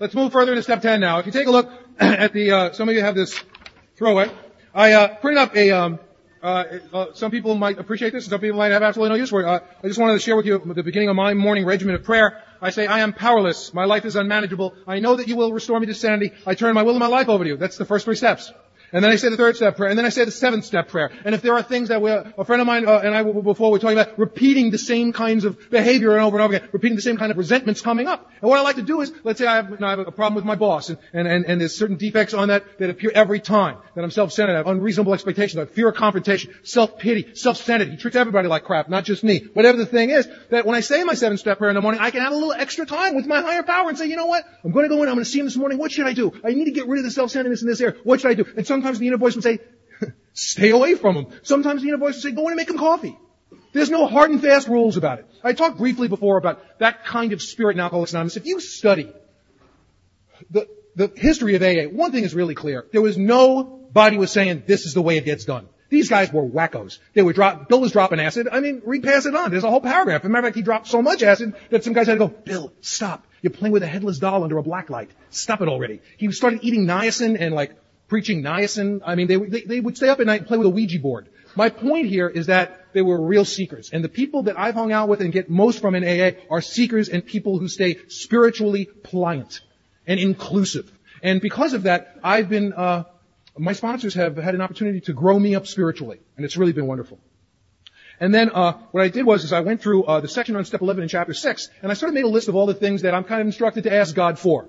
Let's move further into step 10 now. If you take a look at the, some of you have this throw it. I printed up a, some people might appreciate this, and some people might have absolutely no use for it. I just wanted to share with you the beginning of my morning regimen of prayer. I say, I am powerless. My life is unmanageable. I know that you will restore me to sanity. I turn my will and my life over to you. That's the first three steps. And then I say the third step prayer. And then I say the seventh step prayer. And if there are things that a friend of mine and I before were talking about, repeating the same kinds of behavior and over again, repeating the same kind of resentments coming up. And what I like to do is, let's say I have a problem with my boss, and there's certain defects on that appear every time, that I'm self-centered, I have unreasonable expectations, I have fear of confrontation, self-pity, self-centered. He treats everybody like crap, not just me. Whatever the thing is, that when I say my seventh step prayer in the morning, I can have a little extra time with my higher power and say, you know what? I'm going to go in, I'm going to see him this morning. What should I do? I need to get rid of the self-centeredness in this area. What should I do? And sometimes the inner voice would say, stay away from him. Sometimes the inner voice would say, go in and make him coffee. There's no hard and fast rules about it. I talked briefly before about that kind of spirit in Alcoholics Anonymous. If you study the history of AA, one thing is really clear. There was nobody was saying, this is the way it gets done. These guys were wackos. They would Bill was dropping acid. I mean, read Pass It On. There's a whole paragraph. As a matter of fact, he dropped so much acid that some guys had to go, Bill, stop. You're playing with a headless doll under a black light. Stop it already. He started eating niacin and preaching niacin. I mean, they would stay up at night and play with a Ouija board. My point here is that they were real seekers. And the people that I've hung out with and get most from in AA are seekers and people who stay spiritually pliant and inclusive. And because of that, I've been, my sponsors have had an opportunity to grow me up spiritually. And it's really been wonderful. And then what I did was I went through the section on step 11 in chapter 6, and I sort of made a list of all the things that I'm kind of instructed to ask God for.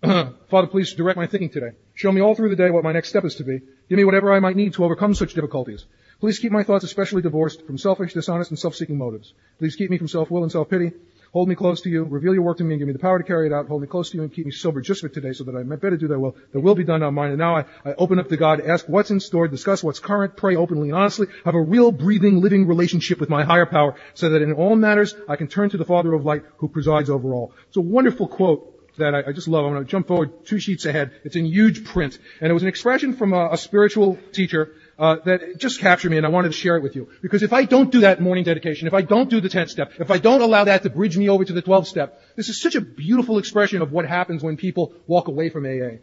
Father, please direct my thinking today. Show me all through the day what my next step is to be. Give me whatever I might need to overcome such difficulties. Please keep my thoughts especially divorced from selfish, dishonest, and self-seeking motives. Please keep me from self-will and self-pity. Hold me close to you. Reveal your work to me and give me the power to carry it out. Hold me close to you and keep me sober just for today so that I might better do thy will. Thy will be done on mine. And now I open up to God, ask what's in store, discuss what's current, pray openly and honestly, have a real, breathing, living relationship with my higher power so that in all matters I can turn to the Father of light who presides over all. It's a wonderful quote that I just love. I'm going to jump forward 2 sheets ahead. It's in huge print. And it was an expression from a spiritual teacher that just captured me, and I wanted to share it with you. Because if I don't do that morning dedication, if I don't do the 10th step, if I don't allow that to bridge me over to the 12th step, this is such a beautiful expression of what happens when people walk away from AA.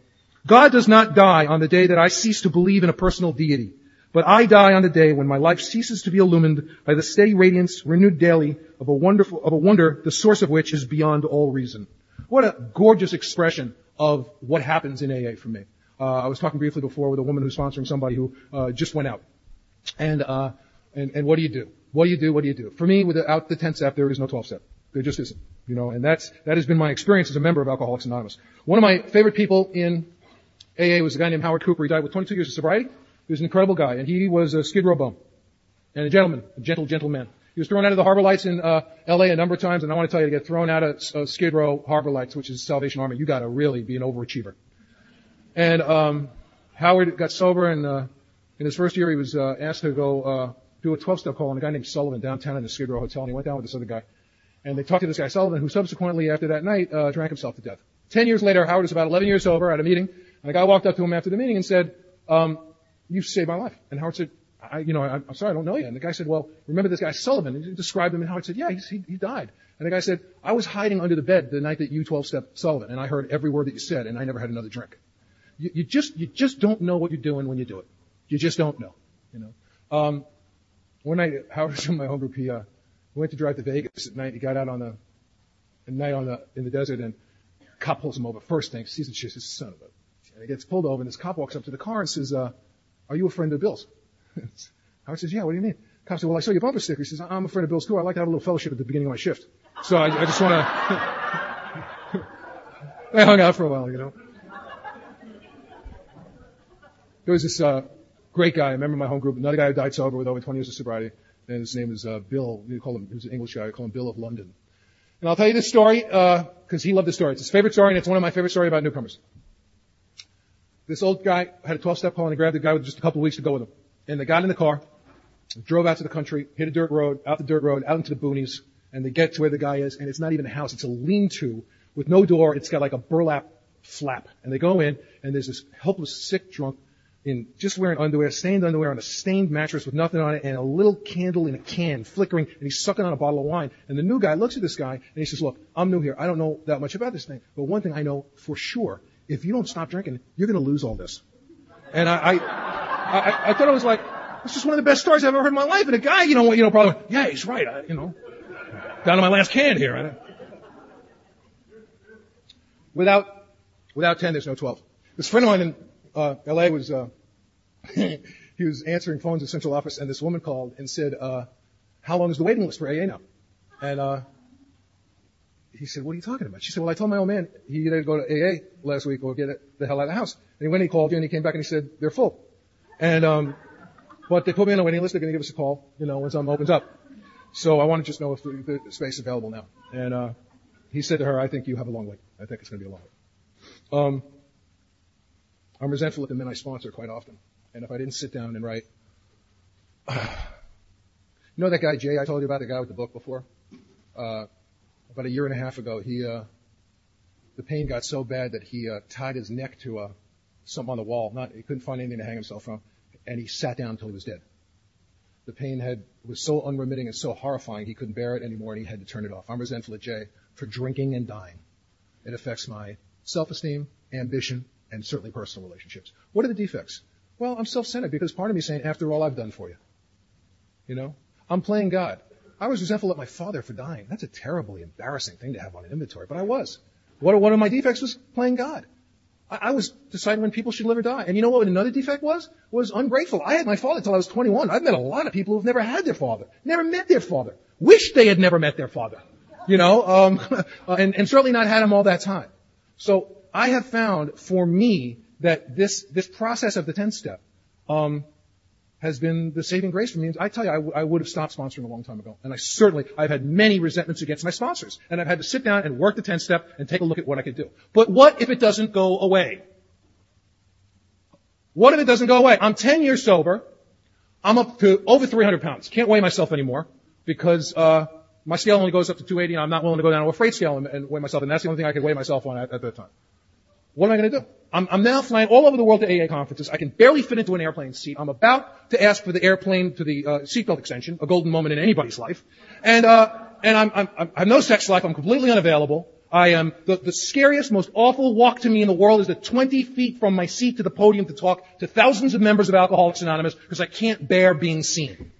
God does not die on the day that I cease to believe in a personal deity, but I die on the day when my life ceases to be illumined by the steady radiance renewed daily of a wonder, the source of which is beyond all reason. What a gorgeous expression of what happens in AA for me. I was talking briefly before with a woman who's sponsoring somebody who just went out. And what do you do? What do you do? What do you do? For me, without the 10th step, there is no 12th step. There just isn't. You know, and that has been my experience as a member of Alcoholics Anonymous. One of my favorite people in AA was a guy named Howard Cooper. He died with 22 years of sobriety. He was an incredible guy, and he was a Skid Row bum. And a gentleman, a gentle man. He was thrown out of the Harbor Lights in L.A. a number of times, and I want to tell you, to get thrown out of Skid Row Harbor Lights, which is Salvation Army, you got to really be an overachiever. And Howard got sober, and in his first year, he was asked to go do a 12-step call on a guy named Sullivan downtown in the Skid Row Hotel, and he went down with this other guy. And they talked to this guy, Sullivan, who subsequently, after that night, drank himself to death. 10 years later, Howard was about 11 years sober at a meeting, and a guy walked up to him after the meeting and said, you saved my life. And Howard said, I'm sorry, I don't know you. And the guy said, well, remember this guy Sullivan? And he described him, and Howard said, yeah, he died. And the guy said, I was hiding under the bed the night that you 12-step Sullivan, and I heard every word that you said, and I never had another drink. You just don't know what you're doing when you do it. You just don't know, you know. One night, Howard was in my home group. He went to drive to Vegas at night. He got out in the desert, and a cop pulls him over. First thing, sees the shit, says, son of a... And he gets pulled over, and this cop walks up to the car and says, are you a friend of Bill's? Howard says, yeah, what do you mean? Cop said, well, I saw your bumper sticker. He says, I'm a friend of Bill's too. I like to have a little fellowship at the beginning of my shift. So I just want to... I hung out for a while, you know. There was this great guy, I remember my home group, another guy who died sober with over 20 years of sobriety, and his name was Bill. He was an English guy. We call him Bill of London. And I'll tell you this story because he loved this story. It's his favorite story, and it's one of my favorite stories about newcomers. This old guy had a 12-step call, and he grabbed the guy with just a couple of weeks to go with him. And they got in the car, drove out to the country, hit a dirt road, out the dirt road, out into the boonies, and they get to where the guy is, and it's not even a house. It's a lean-to with no door. It's got like a burlap flap. And they go in, and there's this helpless, sick, drunk in just wearing underwear, stained underwear on a stained mattress with nothing on it and a little candle in a can flickering, and he's sucking on a bottle of wine. And the new guy looks at this guy and he says, look, I'm new here. I don't know that much about this thing. But one thing I know for sure, if you don't stop drinking, you're going to lose all this. And I thought I was like, it's just one of the best stories I've ever heard in my life. And a guy, you know, probably went, yeah, he's right. Down to my last can here. Right? Without 10, there's no 12. This friend of mine in L.A. was he was answering phones at Central Office, and this woman called and said, how long is the waiting list for AA now? And he said, what are you talking about? She said, well, I told my old man he had to go to AA last week or get the hell out of the house. And when he called you and he came back and he said, they're full. And but they put me on a waiting list. They're going to give us a call, when something opens up. So I want to just know if the space is available now. And he said to her, I think you have a long wait. I think it's going to be a long wait. I'm resentful at the men I sponsor quite often. And if I didn't sit down and write, that guy Jay I told you about, the guy with the book before? About a year and a half ago, he the pain got so bad that he tied his neck to something on the wall. He couldn't find anything to hang himself from. And he sat down until he was dead. The pain was so unremitting and so horrifying, he couldn't bear it anymore and he had to turn it off. I'm resentful at Jay for drinking and dying. It affects my self-esteem, ambition, and certainly personal relationships. What are the defects? Well, I'm self-centered because part of me is saying, after all I've done for you. I'm playing God. I was resentful at my father for dying. That's a terribly embarrassing thing to have on an inventory, but I was. One of my defects was playing God. I was deciding when people should live or die. And you know what another defect was? Was ungrateful. I had my father until I was 21. I've met a lot of people who've never had their father, never met their father, wished they had never met their father, and certainly not had him all that time. So I have found for me that this process of the 10th step has been the saving grace for me. I tell you, I would have stopped sponsoring a long time ago. And I've had many resentments against my sponsors. And I've had to sit down and work the 10th step and take a look at what I could do. But what if it doesn't go away? What if it doesn't go away? I'm 10 years sober. I'm up to over 300 pounds. Can't weigh myself anymore because my scale only goes up to 280 and I'm not willing to go down to a freight scale and weigh myself. And that's the only thing I could weigh myself on at that time. What am I going to do? I'm now flying all over the world to AA conferences. I can barely fit into an airplane seat. I'm about to ask for the airplane to the seatbelt extension, a golden moment in anybody's life. And I have no sex life. I'm completely unavailable. I am the scariest, most awful walk to me in the world is the 20 feet from my seat to the podium to talk to thousands of members of Alcoholics Anonymous because I can't bear being seen.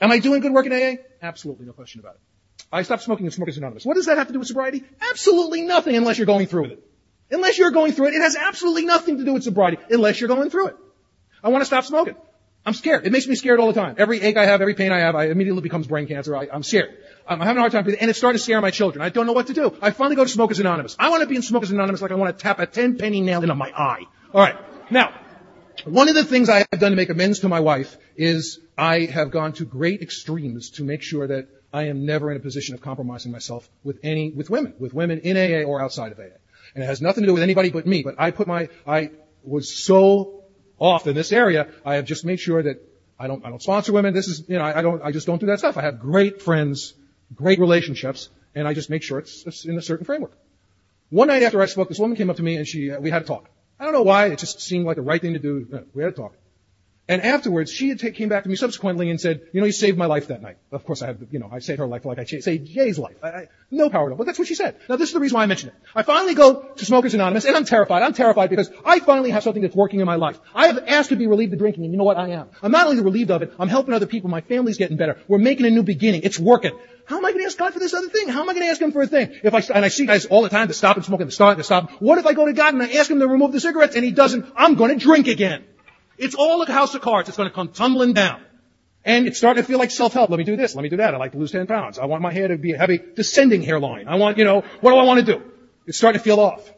Am I doing good work in AA? Absolutely, no question about it. I stopped smoking in Smokers Anonymous. What does that have to do with sobriety? Absolutely nothing unless you're going through with it. Unless you're going through it, it has absolutely nothing to do with sobriety unless you're going through it. I want to stop smoking. I'm scared. It makes me scared all the time. Every ache I have, every pain I have, I immediately becomes brain cancer. I'm scared. I'm having a hard time, and it's starting to scare my children. I don't know what to do. I finally go to Smokers Anonymous. I want to be in Smokers Anonymous like I want to tap a 10-penny nail into my eye. All right. Now, one of the things I have done to make amends to my wife is I have gone to great extremes to make sure that I am never in a position of compromising myself with women in AA or outside of AA. And it has nothing to do with anybody but me. But I was so off in this area. I have just made sure that I don't sponsor women. This is, I just don't do that stuff. I have great friends, great relationships, and I just make sure it's in a certain framework. One night after I spoke, this woman came up to me and we had a talk. I don't know why. It just seemed like the right thing to do. We had a talk. And afterwards, she came back to me subsequently and said, you saved my life that night. Of course, I have, I saved her life like I saved Jay's life. I no power at all. But that's what she said. Now, this is the reason why I mentioned it. I finally go to Smokers Anonymous, and I'm terrified. I'm terrified because I finally have something that's working in my life. I have asked to be relieved of drinking, and you know what? I am. I'm not only relieved of it, I'm helping other people. My family's getting better. We're making a new beginning. It's working. How am I going to ask God for this other thing? How am I going to ask Him for a thing? And I see guys all the time to stop and smoke and to stop. What if I go to God and I ask Him to remove the cigarettes, and He doesn't? I'm going to drink again. It's all a house of cards. It's going to come tumbling down. And it's starting to feel like self-help. Let me do this. Let me do that. I like to lose 10 pounds. I want my hair to be a heavy descending hairline. I want, what do I want to do? It's starting to feel off.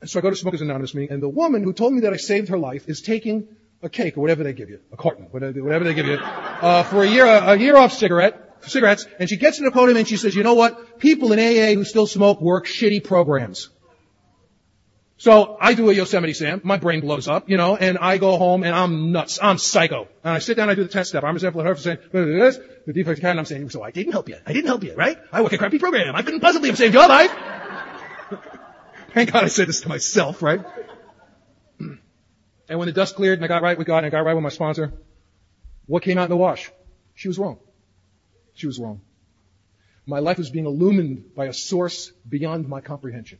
And so I go to Smokers Anonymous meeting, and the woman who told me that I saved her life is taking a cake or whatever they give you, a carton, whatever they give you, for a year off cigarettes. And she gets to the podium and she says, you know what? People in AA who still smoke work shitty programs. So I do a Yosemite Sam, my brain blows up, and I go home and I'm nuts, I'm psycho. And I sit down, I do the 10th step. I'm resentful at her for saying, the defect account, and I'm saying, so I didn't help you, right? I work a crappy program, I couldn't possibly have saved your life. Thank God I said this to myself, right? And when the dust cleared and I got right with God and I got right with my sponsor, what came out in the wash? She was wrong. She was wrong. My life was being illumined by a source beyond my comprehension.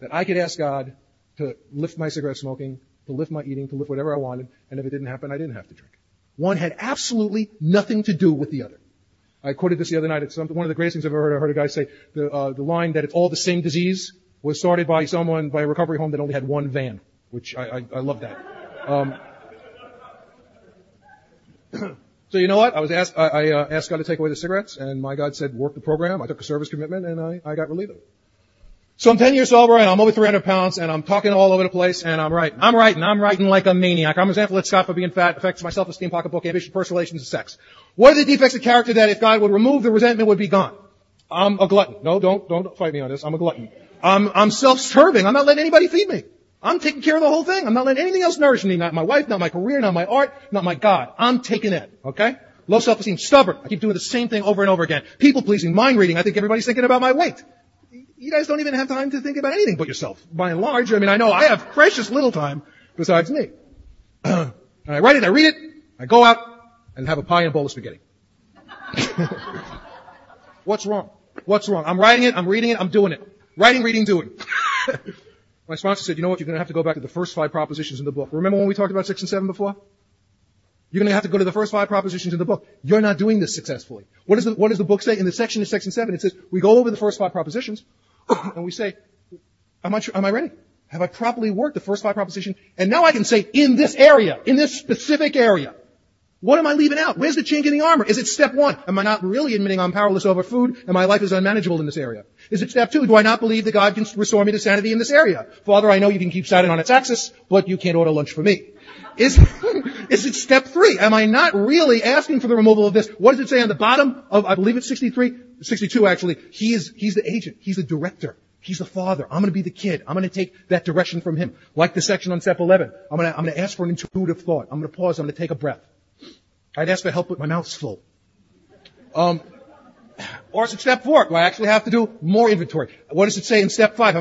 That I could ask God to lift my cigarette smoking, to lift my eating, to lift whatever I wanted, and if it didn't happen, I didn't have to drink. One had absolutely nothing to do with the other. I quoted this the other night. It's one of the greatest things I've ever heard. I heard a guy say the line that it's all the same disease was started by someone, by a recovery home that only had one van, which I love that. So you know what? I was asked, I asked God to take away the cigarettes, and my God said, work the program. I took a service commitment, and I got relieved of it. So I'm 10 years sober, and I'm over 300 pounds, and I'm talking all over the place, and I'm writing like a maniac. I'm resentful at Scott for being fat, affects my self-esteem, pocketbook, ambition, first relations, and sex. What are the defects of character that if God would remove, the resentment would be gone? I'm a glutton. No, don't fight me on this. I'm a glutton. I'm self-serving. I'm not letting anybody feed me. I'm taking care of the whole thing. I'm not letting anything else nourish me. Not my wife, not my career, not my art, not my God. I'm taking it. Okay? Low self-esteem. Stubborn. I keep doing the same thing over and over again. People-pleasing. Mind reading. I think everybody's thinking about my weight. You guys don't even have time to think about anything but yourself. By and large, I mean, I know I have precious little time besides me. And I write it, I read it, I go out and have a pie and a bowl of spaghetti. What's wrong? What's wrong? I'm writing it, I'm reading it, I'm doing it. Writing, reading, doing. My sponsor said, you know what, you're going to have to go back to the first five propositions in the book. Remember when we talked about 6 and 7 before? You're going to have to go to the first five propositions in the book. You're not doing this successfully. What does the book say? In the section of 6 and 7, it says, we go over the first five propositions, and we say, am I ready? Have I properly worked the first five propositions? And now I can say, in this area, in this specific area, what am I leaving out? Where's the chink in the armor? Is it step 1? Am I not really admitting I'm powerless over food and my life is unmanageable in this area? Is it step 2? Do I not believe that God can restore me to sanity in this area? Father, I know you can keep Saturn on its axis, but you can't order lunch for me. Is it step 3? Am I not really asking for the removal of this? What does it say on the bottom of, I believe it's 63, 62 actually. He's the agent. He's the director. He's the father. I'm going to be the kid. I'm going to take that direction from him. Like the section on step 11. I'm going to ask for an intuitive thought. I'm going to pause. I'm going to take a breath. I'd ask for help, but my mouth's full. Or is it step 4? Do I actually have to do more inventory? What does it say in step 5?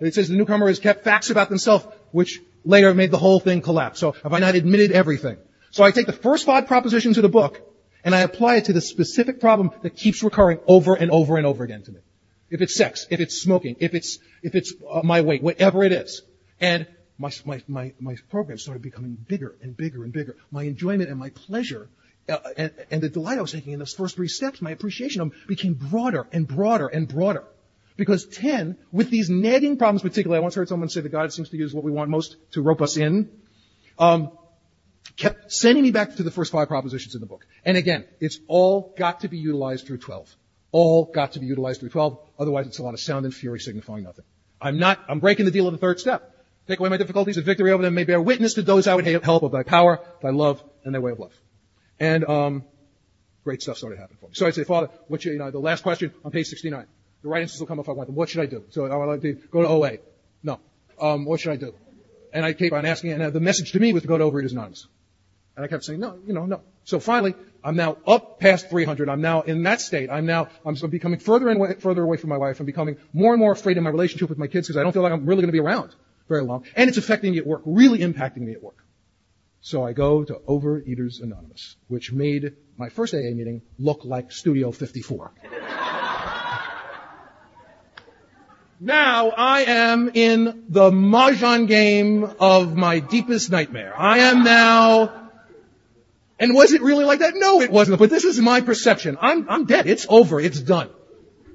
It says the newcomer has kept facts about themselves, which later made the whole thing collapse. So have I not admitted everything? So I take the first 5 propositions of the book, and I apply it to the specific problem that keeps recurring over and over and over again to me. If it's sex, if it's smoking, if it's my weight, whatever it is. And my program started becoming bigger and bigger and bigger. My enjoyment and my pleasure and the delight I was taking in those first 3 steps, my appreciation of them became broader and broader and broader. Because 10, with these nagging problems particularly, I once heard someone say that God seems to use what we want most to rope us in, kept sending me back to the first 5 propositions in the book. And again, it's all got to be utilized through 12. All got to be utilized through 12. Otherwise, it's a lot of sound and fury signifying nothing. I'm breaking the deal of the third step. Take away my difficulties, and victory over them may bear witness to those I would help of thy power, thy love, and thy way of life. And great stuff started happening for me. So I'd say, Father, what should, the last question on page 69. The right answers will come if I want them. What should I do? So I would like to go to OA. No. What should I do? And I keep on asking, and the message to me was to go to Overeaters Anonymous. And I kept saying, no. So finally, I'm now up past 300. I'm now in that state. I'm becoming further and further away from my wife. I'm becoming more and more afraid in my relationship with my kids because I don't feel like I'm really going to be around very long. And it's affecting me at work, really impacting me at work. So I go to Overeaters Anonymous, which made my first AA meeting look like Studio 54. Now I am in the Mahjong game of my deepest nightmare. I am now... And was it really like that? No, it wasn't. But this is my perception. I'm dead. It's over. It's done.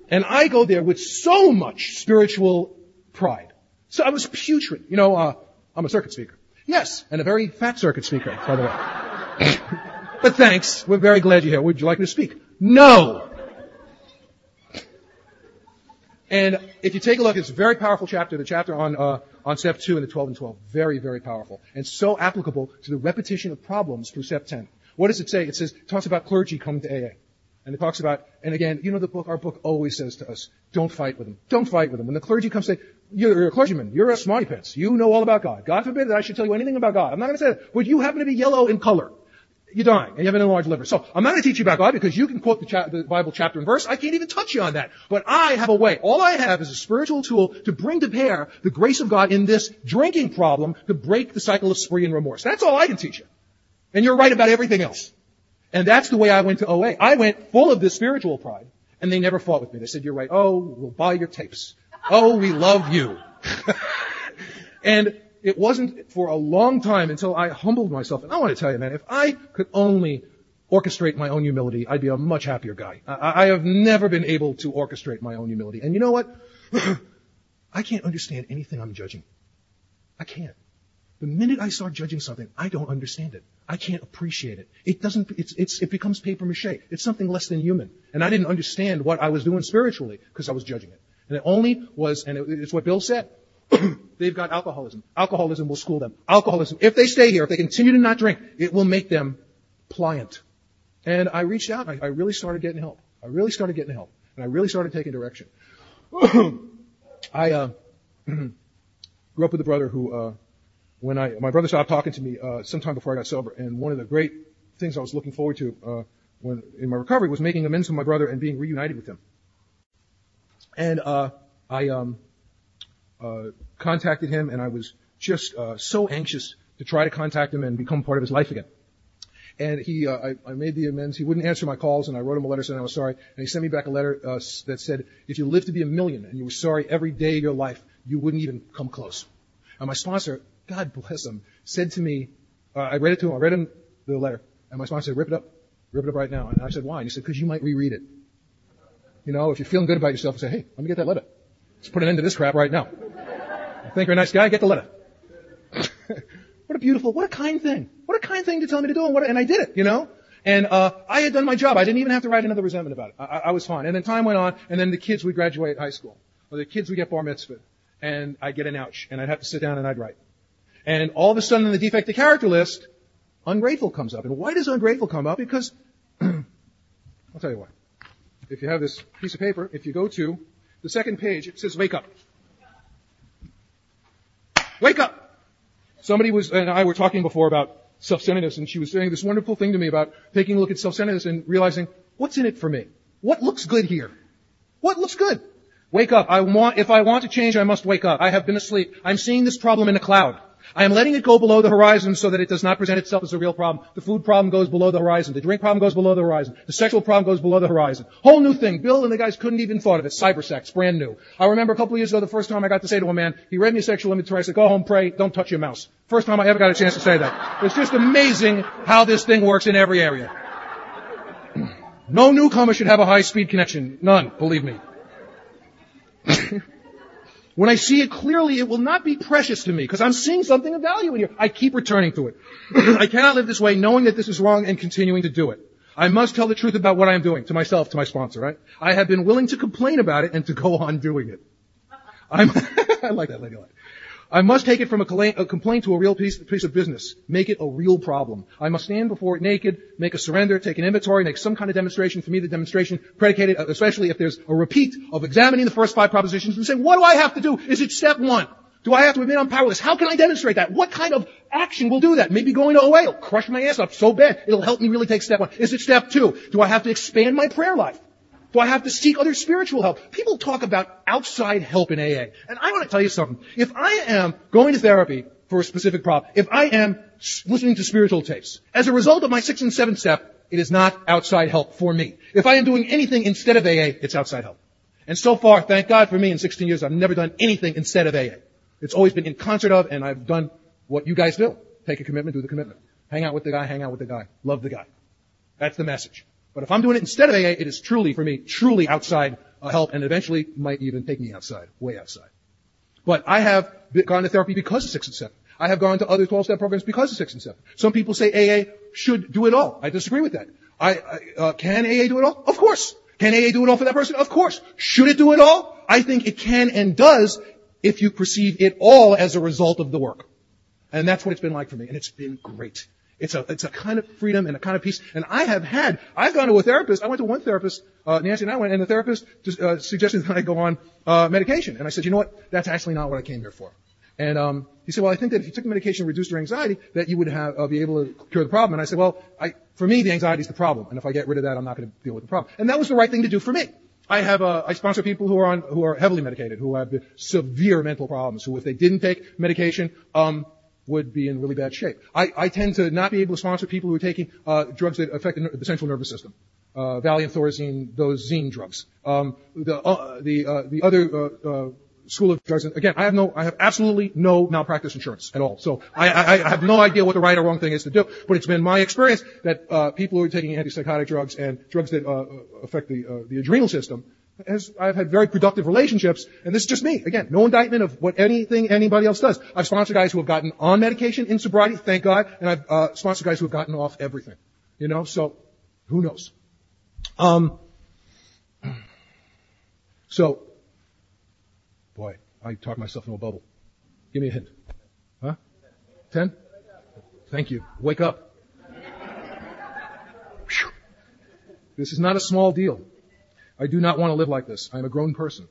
And I go there with so much spiritual pride. So I was putrid. I'm a circuit speaker. Yes, and a very fat circuit speaker, by the way. But thanks. We're very glad you're here. Would you like me to speak? No. And if you take a look, it's a very powerful chapter, the chapter on step 2 and the 12 and 12. Very, very powerful. And so applicable to the repetition of problems through step 10. What does it say? It talks about clergy coming to AA. And it talks about, and again, our book always says to us, don't fight with them. Don't fight with them. When the clergy comes to say, you're a clergyman, you're a smarty pants, you know all about God. God forbid that I should tell you anything about God. I'm not going to say that. Would you happen to be yellow in color? you're dying, and you have an enlarged liver. So I'm not going to teach you about God because you can quote the Bible chapter and verse. I can't even touch you on that. But I have a way. All I have is a spiritual tool to bring to bear the grace of God in this drinking problem to break the cycle of spree and remorse. That's all I can teach you. And you're right about everything else. And that's the way I went to OA. I went full of this spiritual pride, and they never fought with me. They said, you're right. Oh, we'll buy your tapes. Oh, we love you. And it wasn't for a long time until I humbled myself. And I want to tell you, man, if I could only orchestrate my own humility, I'd be a much happier guy. I have never been able to orchestrate my own humility. And you know what? I can't understand anything I'm judging. I can't. The minute I start judging something, I don't understand it. I can't appreciate it. It becomes paper mache. It's something less than human. And I didn't understand what I was doing spiritually because I was judging it. And it only was, and it's what Bill said. They've got alcoholism. Alcoholism will school them. Alcoholism, if they stay here, if they continue to not drink, it will make them pliant. And I reached out. I really started getting help. And I really started taking direction. I grew up with a brother who, my brother stopped talking to me sometime before I got sober. And one of the great things I was looking forward to in my recovery was making amends to my brother and being reunited with him. And I contacted him, and I was just so anxious to try to contact him and become part of his life again. And he, I made the amends. He wouldn't answer my calls, and I wrote him a letter saying I was sorry. And he sent me back a letter that said, if you lived to be a million and you were sorry every day of your life, you wouldn't even come close. And my sponsor, God bless him, said to me, I read it to him, I read him the letter, and my sponsor said, rip it up right now. And I said, why? And he said, because you might reread it. You know, if you're feeling good about yourself, say, hey, let me get that letter. Let's put an end to this crap right now. I think you're a nice guy, get the letter. What a kind thing to tell me to do, and I did it, you know? And I had done my job. I didn't even have to write another resentment about it. I was fine. And then time went on, and then the kids would graduate high school. Or the kids would get bar mitzvah, and I'd get an ouch, and I'd have to sit down and I'd write. And all of a sudden in the defective character list, ungrateful comes up. And why does ungrateful come up? Because, I'll tell you why. If you have this piece of paper, if you go to the second page, it says wake up. Wake up! Somebody and I were talking before about self-centeredness, and she was saying this wonderful thing to me about taking a look at self-centeredness and realizing, what's in it for me? What looks good here? What looks good? Wake up. If I want to change, I must wake up. I have been asleep. I'm seeing this problem in a cloud. I am letting it go below the horizon so that it does not present itself as a real problem. The food problem goes below the horizon. The drink problem goes below the horizon. The sexual problem goes below the horizon. Whole new thing. Bill and the guys couldn't even thought of it. Cybersex. Brand new. I remember a couple of years ago, the first time I got to say to a man, he read me a sexual inventory. I said, go home, pray, don't touch your mouse. First time I ever got a chance to say that. It's just amazing how this thing works in every area. No newcomer should have a high-speed connection. None. Believe me. When I see it clearly, it will not be precious to me because I'm seeing something of value in here. I keep returning to it. I cannot live this way knowing that this is wrong and continuing to do it. I must tell the truth about what I am doing to myself, to my sponsor, right? I have been willing to complain about it and to go on doing it. I like that lady a lot. I must take it from a complaint to a real piece of business. Make it a real problem. I must stand before it naked, make a surrender, take an inventory, make some kind of demonstration. For me, the demonstration predicated, especially if there's a repeat of examining the first five propositions and saying, what do I have to do? Is it step one? Do I have to admit I'm powerless? How can I demonstrate that? What kind of action will do that? Maybe going to OA will crush my ass up so bad it'll help me really take step one. Is it step two? Do I have to expand my prayer life? Do I have to seek other spiritual help? People talk about outside help in AA. And I want to tell you something. If I am going to therapy for a specific problem, if I am listening to spiritual tapes, as a result of my 6 and 7 step, it is not outside help for me. If I am doing anything instead of AA, it's outside help. And so far, thank God for me, in 16 years, I've never done anything instead of AA. It's always been in concert of, and I've done what you guys do. Take a commitment, do the commitment. Hang out with the guy. Love the guy. That's the message. But if I'm doing it instead of AA, it is truly, for me, truly outside help, and eventually might even take me outside, way outside. But I have gone to therapy because of 6 and 7. I have gone to other 12-step programs because of 6 and 7. Some people say AA should do it all. I disagree with that. Can AA do it all? Of course. Can AA do it all for that person? Of course. Should it do it all? I think it can and does if you perceive it all as a result of the work. And that's what it's been like for me, and it's been great. It's a kind of freedom and a kind of peace. And I've gone to a therapist. I went to one therapist, Nancy and I went, and the therapist suggested that I go on medication. And I said, you know what? That's actually not what I came here for. And he said, well, I think that if you took medication to reduce your anxiety, that you would have, be able to cure the problem. And I said, well, for me, the anxiety is the problem. And if I get rid of that, I'm not going to deal with the problem. And that was the right thing to do for me. I sponsor people who are heavily medicated, who have severe mental problems, who if they didn't take medication, would be in really bad shape. I tend to not be able to sponsor people who are taking, drugs that affect the central nervous system. Valium, Thorazine, those Zine drugs. The other, school of drugs. And again, I have absolutely no malpractice insurance at all. So I have no idea what the right or wrong thing is to do. But it's been my experience that people who are taking antipsychotic drugs and drugs that affect the adrenal system, I've had very productive relationships. And this is just me. Again, no indictment of what anything anybody else does. I've sponsored guys who have gotten on medication in sobriety, thank God, and I've sponsored guys who have gotten off everything. You know, so who knows? So. Boy, I talk myself into a bubble. Give me a hint. Huh? 10? Thank you. Wake up. This is not a small deal. I do not want to live like this. I am a grown person.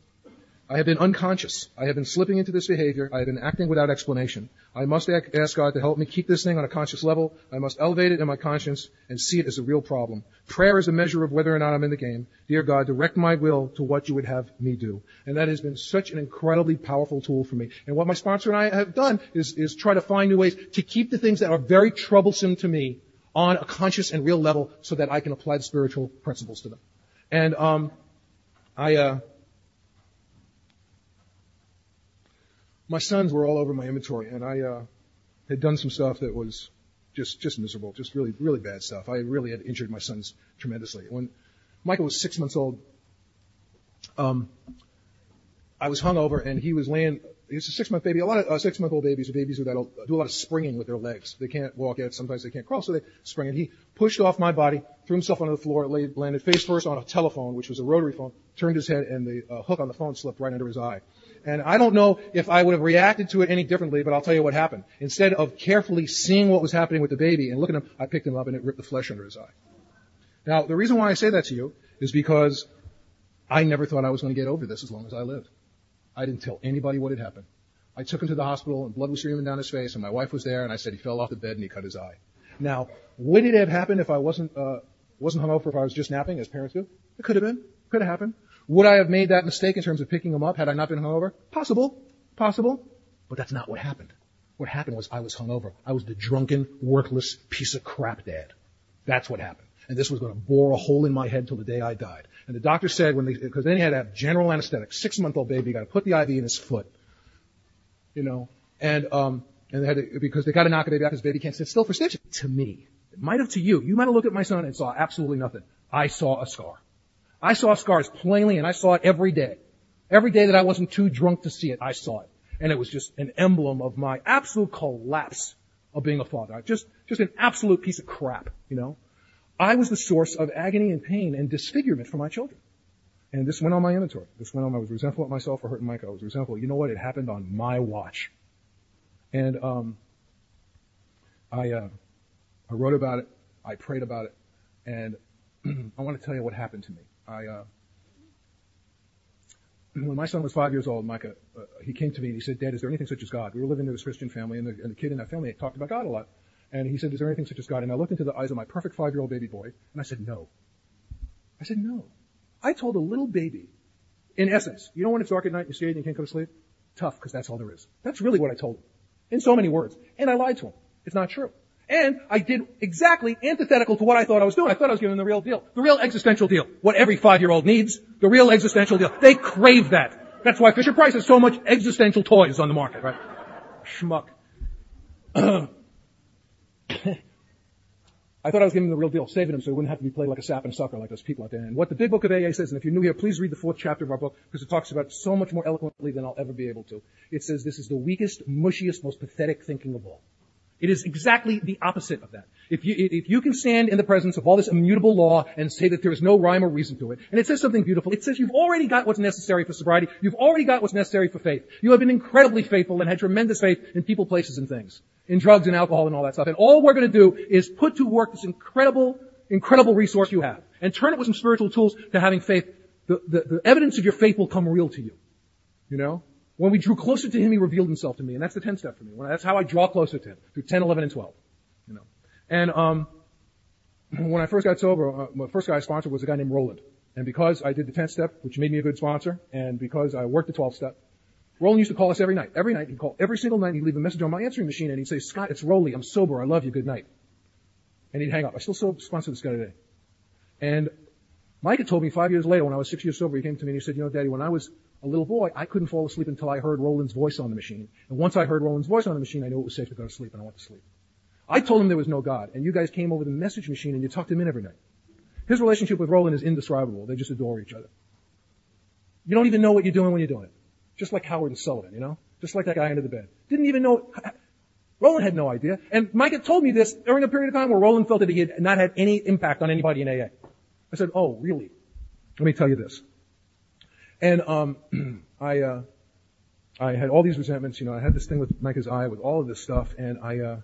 I have been unconscious. I have been slipping into this behavior. I have been acting without explanation. I must ask God to help me keep this thing on a conscious level. I must elevate it in my conscience and see it as a real problem. Prayer is a measure of whether or not I'm in the game. Dear God, direct my will to what you would have me do. And that has been such an incredibly powerful tool for me. And what my sponsor and I have done is try to find new ways to keep the things that are very troublesome to me on a conscious and real level so that I can apply the spiritual principles to them. And my sons were all over my inventory, and I had done some stuff that was just miserable, just really, really bad stuff. I really had injured my sons tremendously. When Michael was 6 months old, I was hungover, and he was laying. It's a 6 month baby. A lot of 6 month old babies, or babies who do a lot of springing with their legs. They can't walk out. Sometimes they can't crawl, so they spring. And he pushed off my body, threw himself onto the floor, landed face first on a telephone, which was a rotary phone, turned his head, and the hook on the phone slipped right under his eye. And I don't know if I would have reacted to it any differently, but I'll tell you what happened. Instead of carefully seeing what was happening with the baby and looking at him, I picked him up and it ripped the flesh under his eye. Now, the reason why I say that to you is because I never thought I was going to get over this as long as I lived. I didn't tell anybody what had happened. I took him to the hospital, and blood was streaming down his face, and my wife was there, and I said he fell off the bed and he cut his eye. Now, would it have happened if I wasn't hungover, if I was just napping, as parents do? It could have been. Could have happened. Would I have made that mistake in terms of picking him up had I not been hungover? Possible. But that's not what happened. What happened was I was hungover. I was the drunken, worthless piece of crap dad. That's what happened. And this was going to bore a hole in my head till the day I died. And the doctor said, because then he had to have general anesthetic. 6 month old baby, you got to put the IV in his foot. You know, and they had to, because they got to knock a baby out because baby can't sit still for stitches. To me, it might have to you. You might have looked at my son and saw absolutely nothing. I saw a scar. I saw scars plainly, and I saw it every day. Every day that I wasn't too drunk to see it, I saw it. And it was just an emblem of my absolute collapse of being a father. Just an absolute piece of crap, you know. I was the source of agony and pain and disfigurement for my children. And this went on my inventory. I was resentful at myself for hurting Micah. I was resentful. You know what? It happened on my watch. And I wrote about it. I prayed about it. And I want to tell you what happened to me. When my son was 5 years old, Micah, he came to me and he said, Dad, is there anything such as God? We were living in this Christian family, and the kid in that family talked about God a lot. And he said, is there anything such as God? And I looked into the eyes of my perfect five-year-old baby boy, and I said, no. I told a little baby, in essence, you know when it's dark at night, you're scared and you can't go to sleep? Tough, because that's all there is. That's really what I told him, in so many words. And I lied to him. It's not true. And I did exactly antithetical to what I thought I was doing. I thought I was giving them the real deal. The real existential deal. What every five-year-old needs. The real existential deal. They crave that. That's why Fisher-Price has so much existential toys on the market, right? Schmuck. I thought I was giving him the real deal, saving him so he wouldn't have to be played like a sap and sucker like those people out there. And what the big book of AA says, and if you're new here, please read the 4th chapter of our book, because it talks about it so much more eloquently than I'll ever be able to. It says this is the weakest, mushiest, most pathetic thinking of all. It is exactly the opposite of that. If you can stand in the presence of all this immutable law and say that there is no rhyme or reason to it, and it says something beautiful. It says you've already got what's necessary for sobriety. You've already got what's necessary for faith. You have been incredibly faithful and had tremendous faith in people, places, and things, in drugs and alcohol and all that stuff. And all we're going to do is put to work this incredible, incredible resource you have and turn it with some spiritual tools to having faith. The evidence of your faith will come real to you, you know? When we drew closer to him, he revealed himself to me, and that's the 10th step for me. That's how I draw closer to him, through 10, 11, and 12. You know. And when I first got sober, my first guy I sponsored was a guy named Roland. And because I did the 10th step, which made me a good sponsor, and because I worked the 12th step, Roland used to call us every night. Every night he'd call. Every single night he'd leave a message on my answering machine, and he'd say, "Scott, it's Roly. I'm sober. I love you. Good night." And he'd hang up. I still sponsor this guy today. And Micah told me 5 years later, when I was 6 years sober, he came to me and he said, "You know, Daddy, when I was a little boy, I couldn't fall asleep until I heard Roland's voice on the machine. And once I heard Roland's voice on the machine, I knew it was safe to go to sleep, and I went to sleep." I told him there was no God, and you guys came over the message machine and you tucked him in every night. His relationship with Roland is indescribable. They just adore each other. You don't even know what you're doing when you're doing it. Just like Howard and Sullivan, you know? Just like that guy under the bed. Didn't even know. Roland had no idea. And Micah told me this during a period of time where Roland felt that he had not had any impact on anybody in AA. I said, "Oh, really? Let me tell you this." And I had all these resentments, you know. I had this thing with Micah's eye, with all of this stuff, and I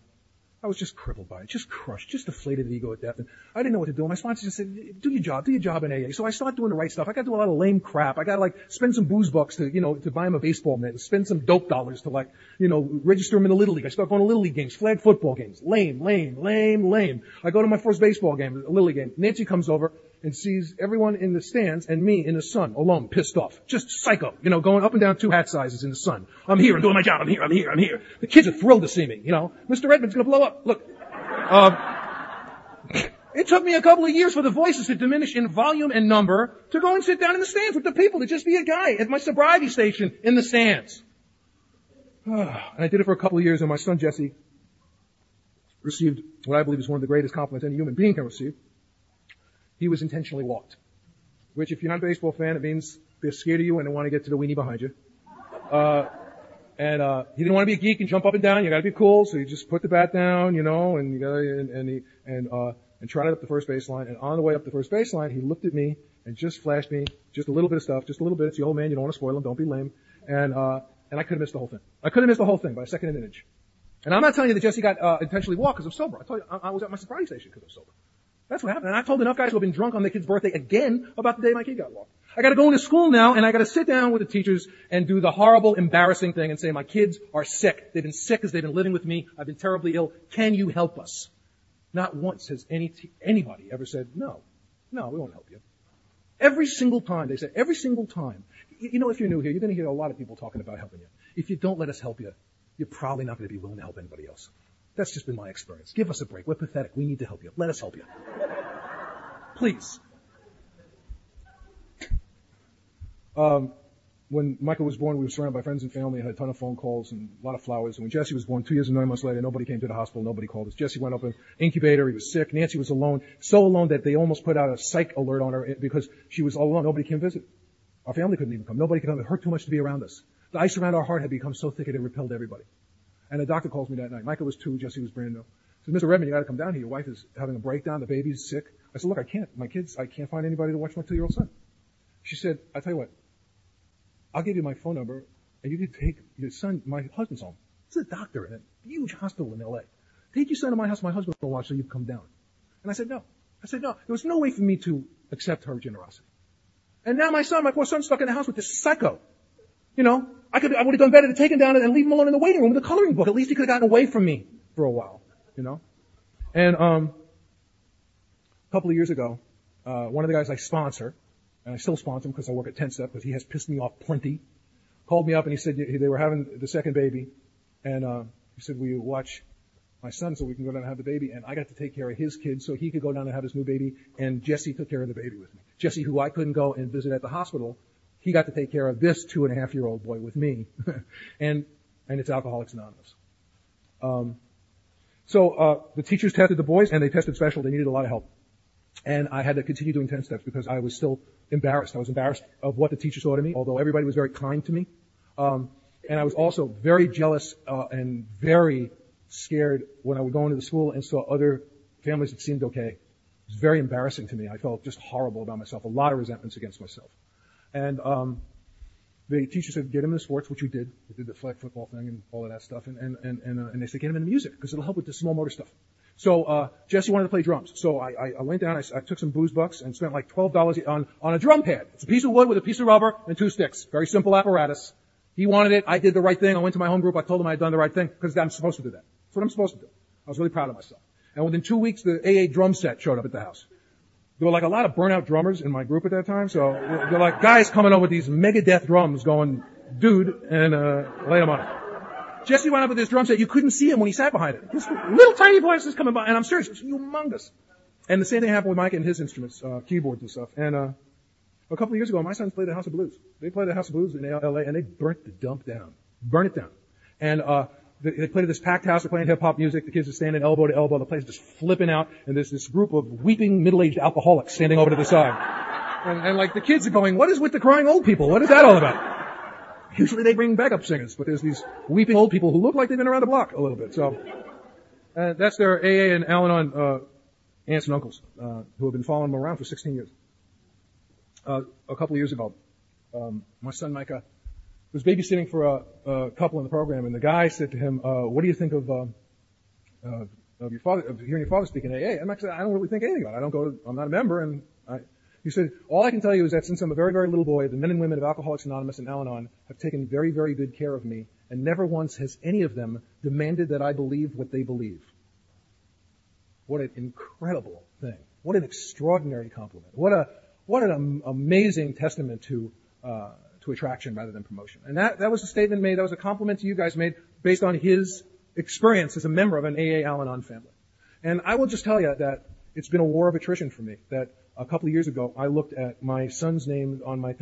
was just crippled by it, just crushed, just deflated the ego at death. And I didn't know what to do. My sponsor just said, do your job in AA. So I started doing the right stuff. I got to do a lot of lame crap. I got to spend some booze bucks to buy him a baseball mitt, and spend some dope dollars to register him in the Little League. I start going to Little League games, flag football games. Lame. I go to my first baseball game, a Little League game. Nancy comes over and sees everyone in the stands and me in the sun alone, pissed off. Just psycho, going up and down two hat sizes in the sun. I'm here, I'm doing my job, I'm here. The kids are thrilled to see me, Mr. Redmond's gonna blow up, look. It took me a couple of years for the voices to diminish in volume and number to go and sit down in the stands with the people, to just be a guy at my sobriety station in the stands. And I did it for a couple of years, and my son Jesse received what I believe is one of the greatest compliments any human being can receive. He was intentionally walked, which, if you're not a baseball fan, it means they're scared of you and they want to get to the weenie behind you. And he didn't want to be a geek and jump up and down. You got to be cool, so you just put the bat down, and you got and trotted up the first baseline. And on the way up the first baseline, he looked at me and just flashed me just a little bit of stuff, just a little bit. It's the old man. You don't want to spoil him. Don't be lame. And I could have missed the whole thing. I could have missed the whole thing by a second and an inch. And I'm not telling you that Jesse got intentionally walked because I'm sober. I told you I was at my sobriety station because I'm sober. That's what happened. And I've told enough guys who have been drunk on their kid's birthday again about the day my kid got walked. I gotta go into school now, and I gotta sit down with the teachers and do the horrible, embarrassing thing and say, "My kids are sick. They've been sick because they've been living with me. I've been terribly ill. Can you help us?" Not once has anybody ever said, no, "We won't help you." Every single time they said, every single time. If you're new here, you're gonna hear a lot of people talking about helping you. If you don't let us help you, you're probably not gonna be willing to help anybody else. That's just been my experience. Give us a break. We're pathetic. We need to help you. Let us help you. Please. When Michael was born, we were surrounded by friends and family and had a ton of phone calls and a lot of flowers. And when Jesse was born, 2 years and 9 months later, nobody came to the hospital. Nobody called us. Jesse went up in an incubator. He was sick. Nancy was alone, so alone that they almost put out a psych alert on her because she was all alone. Nobody came visit. Our family couldn't even come. Nobody could come. It hurt too much to be around us. The ice around our heart had become so thick it had repelled everybody. And the doctor calls me that night. Michael was 2, Jesse was brand new. He says, "Mr. Redmond, you gotta come down here. Your wife is having a breakdown. The baby's sick." I said, "Look, I can't find anybody to watch my 2-year-old son." She said, "I'll tell you what. I'll give you my phone number and you can take your son, my husband's home. This is a doctor in a huge hospital in LA. Take your son to my house. My husband will watch so you can come down." And I said, "No." There was no way for me to accept her generosity. And now my poor son, stuck in the house with this psycho. I would have done better to take him down and leave him alone in the waiting room with a coloring book. At least he could have gotten away from me for a while, And a couple of years ago, one of the guys I sponsor, and I still sponsor him because I work at 10 Step, because he has pissed me off plenty, called me up and he said they were having the second baby, and he said, "Will you watch my son so we can go down and have the baby?" And I got to take care of his kid so he could go down and have his new baby, and Jesse took care of the baby with me. Jesse, who I couldn't go and visit at the hospital, he got to take care of this 2.5-year-old boy with me. and it's Alcoholics Anonymous. So the teachers tested the boys, and they tested special. They needed a lot of help. And I had to continue doing 10 steps because I was still embarrassed. I was embarrassed of what the teachers thought of me, although everybody was very kind to me. And I was also very jealous and very scared when I would go into the school and saw other families that seemed okay. It was very embarrassing to me. I felt just horrible about myself, a lot of resentments against myself. And the teacher said, "Get him into sports," which we did. We did the flag football thing and all of that stuff. And they said, "Get him into music because it'll help with the small motor stuff." So Jesse wanted to play drums. So I went down. I took some booze bucks and spent like $12 on a drum pad. It's a piece of wood with a piece of rubber and 2 sticks. Very simple apparatus. He wanted it. I did the right thing. I went to my home group. I told them I had done the right thing because I'm supposed to do that. That's what I'm supposed to do. I was really proud of myself. And within 2 weeks, the AA drum set showed up at the house. There were like a lot of burnout drummers in my group at that time. So they're like guys coming up with these Megadeth drums going, dude, and lay them on. Jesse went up with this drum set. You couldn't see him when he sat behind it. This little tiny voice is coming by, and I'm serious, it's humongous. And the same thing happened with Micah and his instruments, keyboards and stuff. And a couple of years ago, my sons played the House of Blues. They played the House of Blues in L.A., and they burnt the dump down. Burn it down. And they played at this packed house. They're playing hip-hop music. The kids are standing elbow to elbow. The place is just flipping out, and there's this group of weeping middle-aged alcoholics standing over to the side. And like the kids are going, what is with the crying old people? What is that all about? Usually they bring backup singers, but there's these weeping old people who look like they've been around the block a little bit. So that's their AA and Al-Anon aunts and uncles who have been following them around for 16 years. A couple of years ago, my son Micah was babysitting for a couple in the program, and the guy said to him, what do you think of your father, of hearing your father speak in AA? And Micah said, I don't really think anything about it. I'm not a member, and he said, all I can tell you is that since I'm a very, very little boy, the men and women of Alcoholics Anonymous and Al-Anon have taken very, very good care of me, and never once has any of them demanded that I believe what they believe. What an incredible thing. What an extraordinary compliment. What an amazing testament to attraction rather than promotion. And that was a statement made, that was a compliment to you guys made based on his experience as a member of an AA Al-Anon family. And I will just tell you that it's been a war of attrition for me, that a couple of years ago, I looked at my son's name on my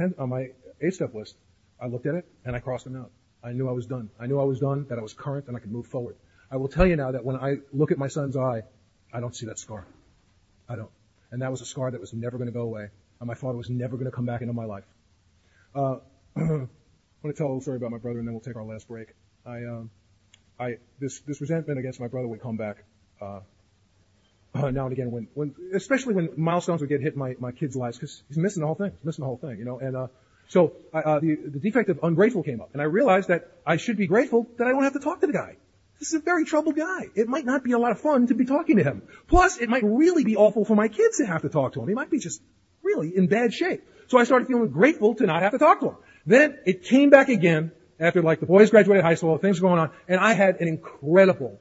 eight-step list. I looked at it, and I crossed him out. I knew I was done. I knew I was done, that I was current, and I could move forward. I will tell you now that when I look at my son's eye, I don't see that scar. I don't. And that was a scar that was never going to go away, and my father was never going to come back into my life. I want to tell a little story about my brother, and then we'll take our last break. This resentment against my brother would come back now and again, especially when milestones would get hit in my kids' lives, because he's missing the whole thing. He's missing the whole thing, you know. And so the defect of ungrateful came up, and I realized that I should be grateful that I don't have to talk to the guy. This is a very troubled guy. It might not be a lot of fun to be talking to him. Plus, it might really be awful for my kids to have to talk to him. He might be just really in bad shape. So I started feeling grateful to not have to talk to him. Then it came back again after, like, the boys graduated high school, things were going on, and I had an incredible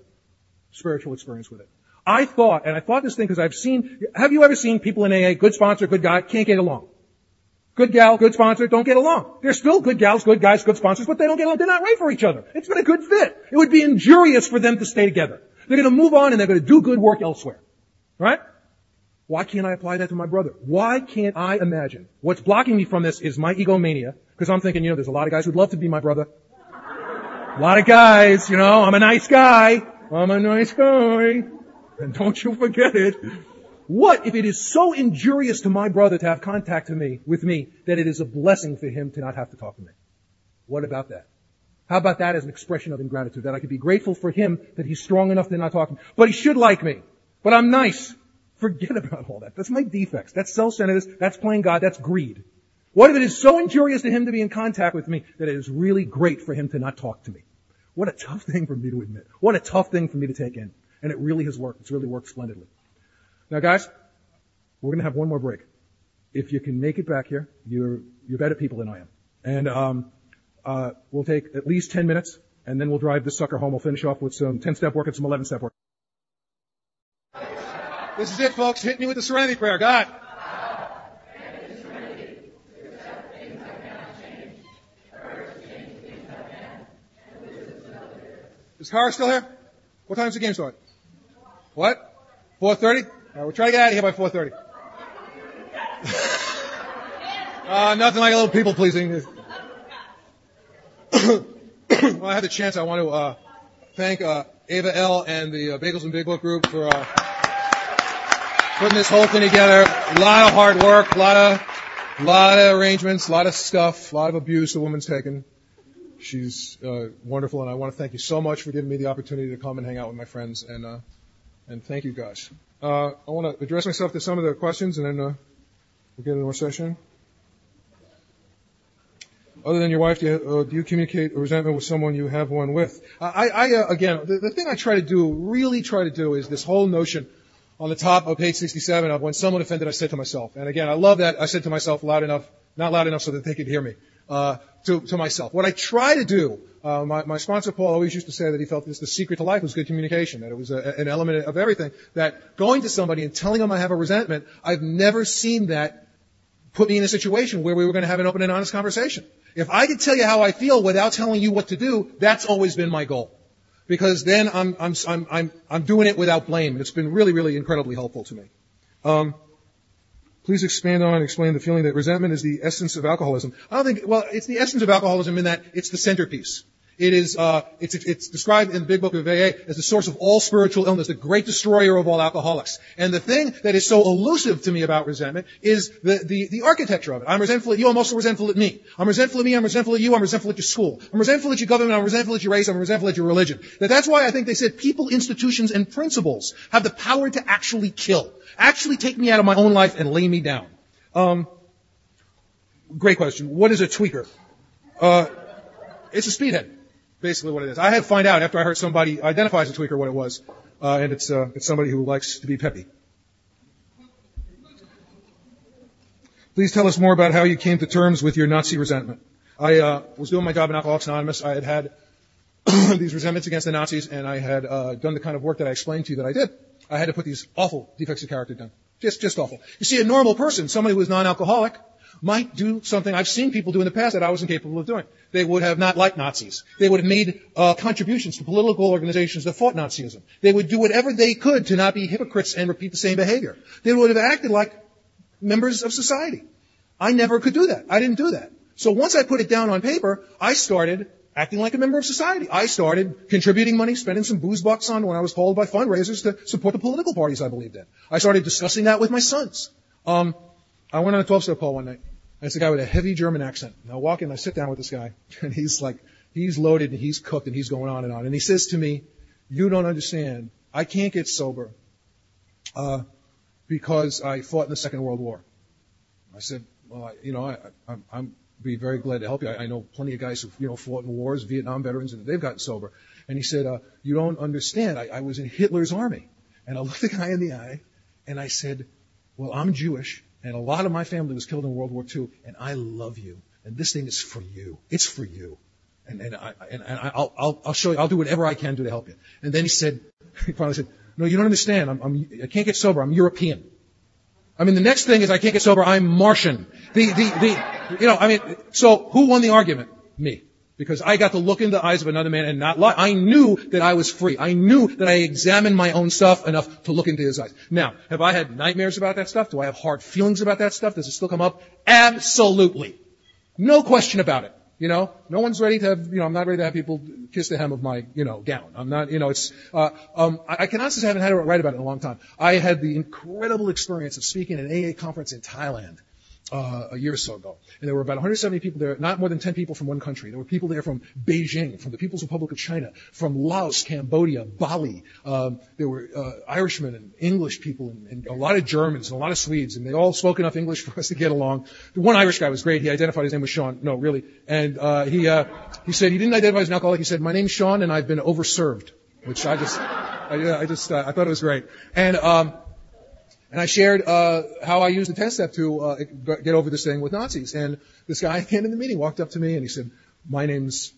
spiritual experience with it. I thought this thing because have you ever seen people in AA, good sponsor, good guy, can't get along? Good gal, good sponsor, don't get along. They're still good gals, good guys, good sponsors, but they don't get along. They're not right for each other. It's been a good fit. It would be injurious for them to stay together. They're going to move on and they're going to do good work elsewhere. Right? Why can't I apply that to my brother? Why can't I imagine? What's blocking me from this is my egomania, because I'm thinking, there's a lot of guys who'd love to be my brother. A lot of guys, I'm a nice guy. I'm a nice guy. And don't you forget it. What if it is so injurious to my brother to have contact with me that it is a blessing for him to not have to talk to me? What about that? How about that as an expression of ingratitude, that I could be grateful for him that he's strong enough to not talk to me? But he should like me. But I'm nice. Forget about all that. That's my defects. That's self-centeredness. That's playing God. That's greed. What if it is so injurious to him to be in contact with me that it is really great for him to not talk to me? What a tough thing for me to admit. What a tough thing for me to take in. And it really has worked. It's really worked splendidly. Now, guys, we're going to have one more break. If you can make it back here, you're better people than I am. And we'll take at least 10 minutes, and then we'll drive this sucker home. We'll finish off with some 10-step work and some 11-step work. This is it, folks. Hitting you with the serenity prayer. God. Is Cara still here? What time's the game start? What? 4:30? We'll try to get out of here by 4:30. Nothing like a little people pleasing. Well, I had the chance. I want to thank Ava L. and the Bagels and Big Book group for putting this whole thing together. A lot of hard work, a lot of arrangements, a lot of stuff, a lot of abuse the woman's taken. She's wonderful, and I want to thank you so much for giving me the opportunity to come and hang out with my friends. And thank you guys. I want to address myself to some of the questions, and then we'll get into our session. Other than your wife, do you communicate resentment with someone you have one with? Again, the thing I really try to do, is this whole notion on the top of page 67 of when someone offended, I said to myself. And again, I love that I said to myself loud enough, not loud enough so that they could hear me. to myself. What I try to do, my sponsor, Paul, always used to say that he felt this the secret to life was good communication, that it was an element of everything, that going to somebody and telling them I have a resentment, I've never seen that put me in a situation where we were going to have an open and honest conversation. If I could tell you how I feel without telling you what to do, that's always been my goal. Because then I'm doing it without blame. It's been really, really incredibly helpful to me. Please expand on and explain the feeling that resentment is the essence of alcoholism. I don't think, well, it's the essence of alcoholism in that it's the centerpiece. It is, it's described in the Big Book of AA as the source of all spiritual illness, the great destroyer of all alcoholics. And the thing that is so elusive to me about resentment is the architecture of it. I'm resentful at you, I'm also resentful at me. I'm resentful at me, I'm resentful at you, I'm resentful at your school. I'm resentful at your government, I'm resentful at your race, I'm resentful at your religion. That's why I think they said people, institutions, and principles have the power to actually kill. Actually take me out of my own life and lay me down. Great question. What is a tweaker? It's a speedhead. Basically what it is. I had to find out after I heard somebody identify as a tweaker what it was, and it's somebody who likes to be peppy. Please tell us more about how you came to terms with your Nazi resentment. I was doing my job in Alcoholics Anonymous. I had these resentments against the Nazis, and I had done the kind of work that I explained to you that I did. I had to put these awful defects of character down. Just awful. You see, a normal person, somebody who is non-alcoholic, might do something I've seen people do in the past that I wasn't capable of doing. They would have not liked Nazis. They would have made contributions to political organizations that fought Nazism. They would do whatever they could to not be hypocrites and repeat the same behavior. They would have acted like members of society. I never could do that. I didn't do that. So once I put it down on paper, I started acting like a member of society. I started contributing money, spending some booze bucks on when I was called by fundraisers to support the political parties I believed in. I started discussing that with my sons. I went on a 12-step call one night. It's a guy with a heavy German accent. And I walk in, I sit down with this guy, and he's like, he's loaded and he's cooked and he's going on and on. And he says to me, you don't understand. I can't get sober because I fought in the Second World War. I said, well, I'm be very glad to help you. I know plenty of guys who fought in wars, Vietnam veterans, and they've gotten sober. And he said, you don't understand. I was in Hitler's army. And I looked the guy in the eye, and I said, well, I'm Jewish. And a lot of my family was killed in World War II, and I love you. And this thing is for you. It's for you. And I'll show you. I'll do whatever I can do to help you. And then he finally said, no, you don't understand. I can't get sober. I'm European. I mean, the next thing is I can't get sober. I'm Martian. So who won the argument? Me. Because I got to look in the eyes of another man and not lie. I knew that I was free. I knew that I examined my own stuff enough to look into his eyes. Now, have I had nightmares about that stuff? Do I have hard feelings about that stuff? Does it still come up? Absolutely. No question about it. No one's ready to have, I'm not ready to have people kiss the hem of my, gown. I'm not, I can honestly say I haven't had it right about it in a long time. I had the incredible experience of speaking at an AA conference in Thailand. A year or so ago. And there were about 170 people there, not more than 10 people from one country. There were people there from Beijing, from the People's Republic of China, from Laos, Cambodia, Bali. There were Irishmen and English people and a lot of Germans and a lot of Swedes, and they all spoke enough English for us to get along. The one Irish guy was great. He identified his name was Sean. No, really. And he said he didn't identify as an alcoholic. He said, my name's Sean and I've been overserved, which I thought it was great. And I shared how I used the 10-step to get over this thing with Nazis. And this guy at the end of the meeting walked up to me and he said, my name's,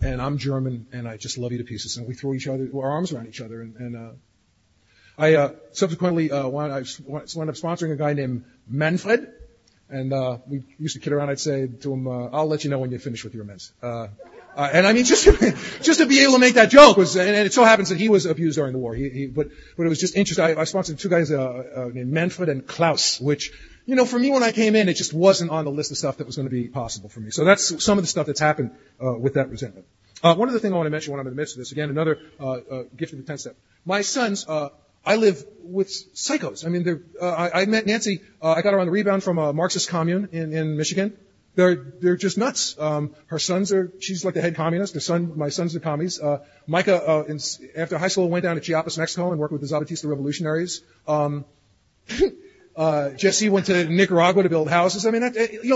and I'm German, and I just love you to pieces. And we threw our arms around each other. And I subsequently wound up sponsoring a guy named Manfred. And we used to kid around. I'd say to him, I'll let you know when you finish with your amends. Just to be able to make that joke was, and it so happens that he was abused during the war. But it was just interesting. I sponsored two guys, named Manfred and Klaus, which, for me when I came in, it just wasn't on the list of stuff that was going to be possible for me. So that's some of the stuff that's happened, with that resentment. One other thing I want to mention when I'm in the midst of this, again, another, gift of the 10th step. My sons, I live with psychos. I mean, I met Nancy, I got her on the rebound from a Marxist commune in Michigan. They're just nuts. She's like the head communist. My son's the commies. Micah, after high school went down to Chiapas, Mexico and worked with the Zapatista revolutionaries. Jesse went to Nicaragua to build houses. I mean,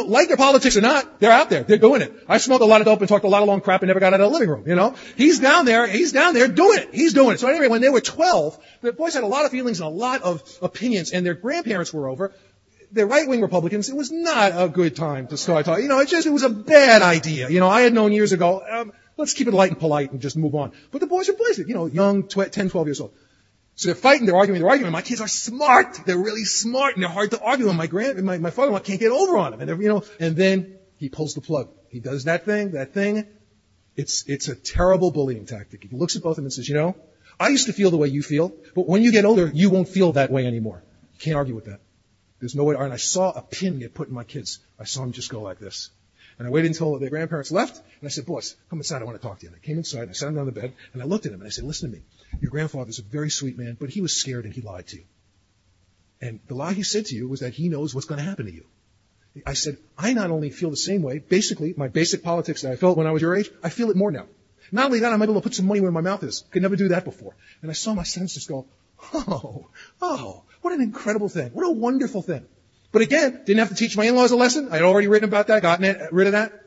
like their politics or not, they're out there. They're doing it. I smoked a lot of dope and talked a lot of long crap and never got out of the living room, He's down there doing it. He's doing it. So anyway, when they were 12, the boys had a lot of feelings and a lot of opinions, and their grandparents were over. the right-wing Republicans, it was not a good time to start talking. You know, it was a bad idea. You know, I had known years ago, let's keep it light and polite and just move on. But the boys are blazing, you know, young, 10, 12 years old. So they're fighting, they're arguing. My kids are smart. They're really smart, and they're hard to argue with. My father-in-law can't get over on them. And, and then he pulls the plug. He does that thing. It's a terrible bullying tactic. He looks at both of them and says, you know, I used to feel the way you feel, but when you get older, you won't feel that way anymore. You can't argue with that. There's no way to argue. And I saw a pin get put in my kids. I saw them just go like this. And I waited until their grandparents left, and I said, boys, come inside, I want to talk to you. And I came inside, and I sat down on the bed, and I looked at him, and I said, listen to me. Your grandfather's a very sweet man, but he was scared, and he lied to you. And the lie he said to you was that he knows what's going to happen to you. I said, I not only feel the same way, basically, my basic politics that I felt when I was your age, I feel it more now. Not only that, I'm able to put some money where my mouth is. Could never do that before. And I saw my sons just go, oh, what an incredible thing. What a wonderful thing. But again, didn't have to teach my in-laws a lesson. I had already written about that, gotten rid of that,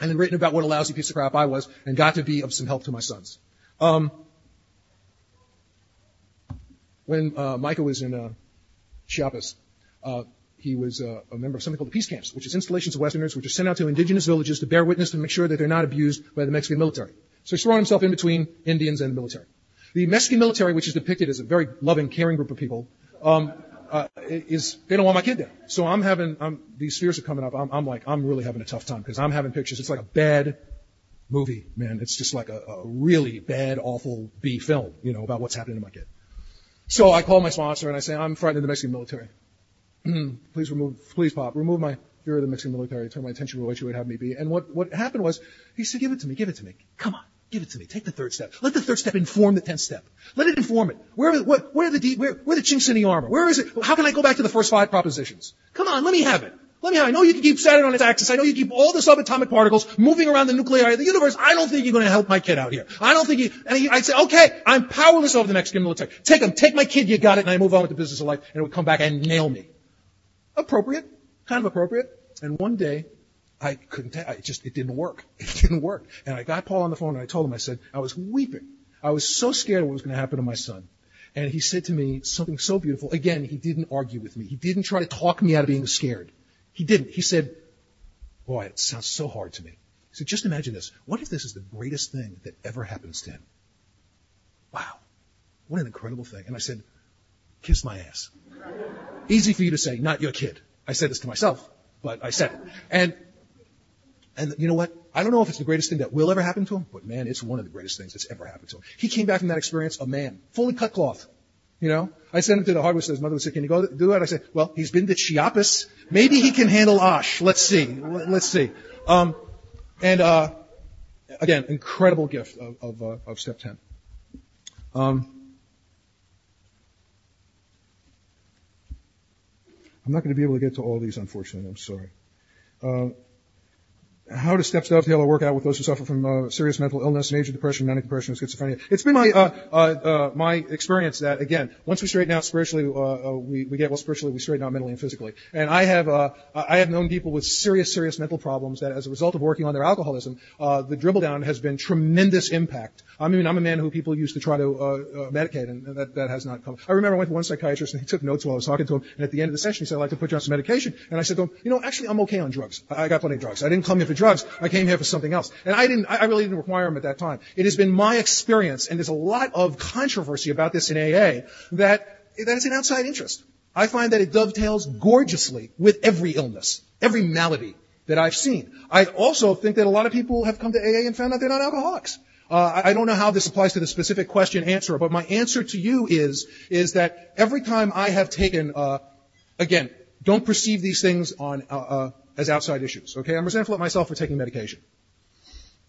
and then written about what a lousy piece of crap I was, and got to be of some help to my sons. When Micah was in Chiapas, he was a member of something called the peace camps, which is installations of Westerners, which are sent out to indigenous villages to bear witness to make sure that they're not abused by the Mexican military. So he's thrown himself in between Indians and the military. The Mexican military, which is depicted as a very loving, caring group of people, they don't want my kid there. So these fears are coming up. I'm really having a tough time because I'm having pictures. It's like a bad movie, man. It's just like a really bad, awful B film, you know, about what's happening to my kid. So I call my sponsor and I say, I'm frightened of the Mexican military. Please, Pop, remove my fear of the Mexican military. Turn my attention to what you would have me be. And what happened was, he said, give it to me. Come on. Give it to me. Take the third step. Let the third step inform the 10th step. Let it inform it. Where are the chinks in the armor? Where is it? How can I go back to the first 5 propositions? Come on, let me have it. I know you can keep Saturn on its axis. I know you keep all the subatomic particles moving around the nuclear area of the universe. I don't think you're going to help my kid out here. I'd say, okay, I'm powerless over the Mexican military. Take him. Take my kid. You got it. And I move on with the business of life, and it would come back and nail me. Kind of appropriate. And one day, I couldn't tell. It didn't work. And I got Paul on the phone and I told him, I said, I was weeping. I was so scared of what was going to happen to my son. And he said to me something so beautiful. Again, he didn't argue with me. He didn't try to talk me out of being scared. He didn't. He said, boy, it sounds so hard to me. He said, just imagine this. What if this is the greatest thing that ever happens to him? Wow. What an incredible thing. And I said, kiss my ass. Easy for you to say, not your kid. I said this to myself, but I said it. And you know what? I don't know if it's the greatest thing that will ever happen to him, but man, it's one of the greatest things that's ever happened to him. He came back from that experience a man, fully cut cloth. You know, I sent him to the hardware store. His mother would say, can you go do that? I said, well, he's been to Chiapas. Maybe he can handle Osh. Let's see. Again, incredible gift of step 10. I'm not going to be able to get to all these, unfortunately. I'm sorry. How do steps dovetail or work out with those who suffer from serious mental illness, major depression, manic depression, and schizophrenia? It's been my experience that, again, once we straighten out spiritually, we get well spiritually, we straighten out mentally and physically. And I have known people with serious mental problems that, as a result of working on their alcoholism, the dribble down has been tremendous impact. I mean, I'm a man who people used to try to medicate, and that has not come. I remember I went to one psychiatrist, and he took notes while I was talking to him, and at the end of the session, he said, I'd like to put you on some medication. And I said to him, you know, actually, I'm okay on drugs. I got plenty of drugs. I didn't come here for drugs. I came here for something else. And I really didn't require them at that time. It has been my experience, and there's a lot of controversy about this in AA, that it's an outside interest. I find that it dovetails gorgeously with every illness, every malady that I've seen. I also think that a lot of people have come to AA and found out they're not alcoholics. I don't know how this applies to the specific question answer, but my answer to you is that every time I have taken, again, don't perceive these things on, as outside issues, okay? I'm resentful at myself for taking medication.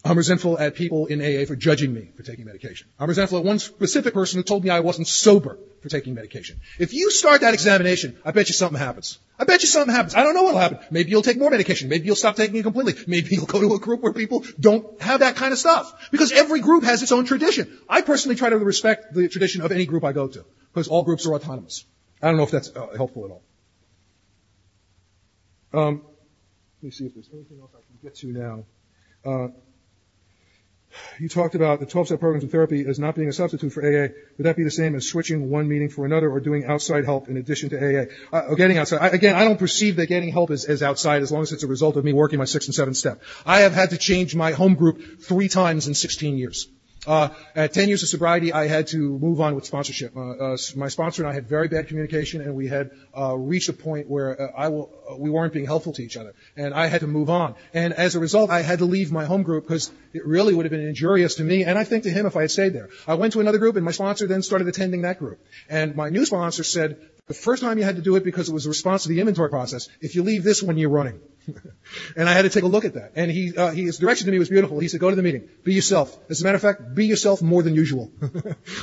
I'm resentful at people in AA for judging me for taking medication. I'm resentful at one specific person who told me I wasn't sober for taking medication. If you start that examination, I bet you something happens. I don't know what will happen. Maybe you'll take more medication. Maybe you'll stop taking it completely. Maybe you'll go to a group where people don't have that kind of stuff. Because every group has its own tradition. I personally try to respect the tradition of any group I go to, because all groups are autonomous. I don't know if that's helpful at all. Let me see if there's anything else I can get to now. You talked about the 12-step programs and therapy as not being a substitute for AA. Would that be the same as switching one meeting for another or doing outside help in addition to AA? Or getting outside. I don't perceive that getting help as outside as long as it's a result of me working my 6th and 7th step. I have had to change my home group 3 times in 16 years. At 10 years of sobriety, I had to move on with sponsorship. My sponsor and I had very bad communication, and we had reached a point where we weren't being helpful to each other, and I had to move on. And as a result, I had to leave my home group because it really would have been injurious to me, and I think to him, if I had stayed there. I went to another group, and my sponsor then started attending that group. And my new sponsor said, the first time you had to do it because it was a response to the inventory process. If you leave this one, you're running. And I had to take a look at that. And his direction to me was beautiful. He said, go to the meeting. Be yourself. As a matter of fact, be yourself more than usual,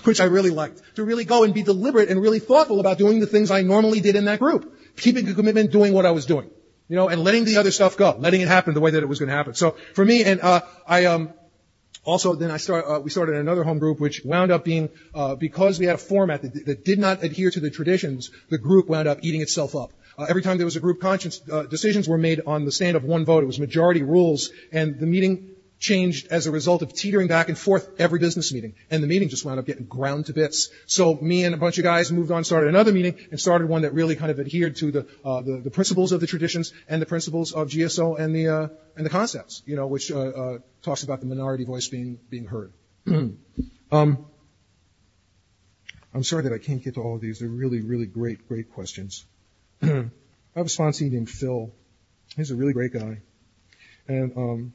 which I really liked. To really go and be deliberate and really thoughtful about doing the things I normally did in that group. Keeping a commitment, doing what I was doing. You know, and letting the other stuff go. Letting it happen the way that it was going to happen. So for me, and we started another home group, which wound up being, because we had a format that did not adhere to the traditions, the group wound up eating itself up. Every time there was a group conscience, decisions were made on the stand of one vote. It was majority rules, and the meeting changed as a result of teetering back and forth every business meeting. And the meeting just wound up getting ground to bits. So me and a bunch of guys moved on, started another meeting, and started one that really kind of adhered to the principles of the traditions and the principles of GSO and the concepts, you know, which talks about the minority voice being heard. I'm sorry that I can't get to all of these. They're really, really great, great questions. I have a sponsor named Phil. He's a really great guy. And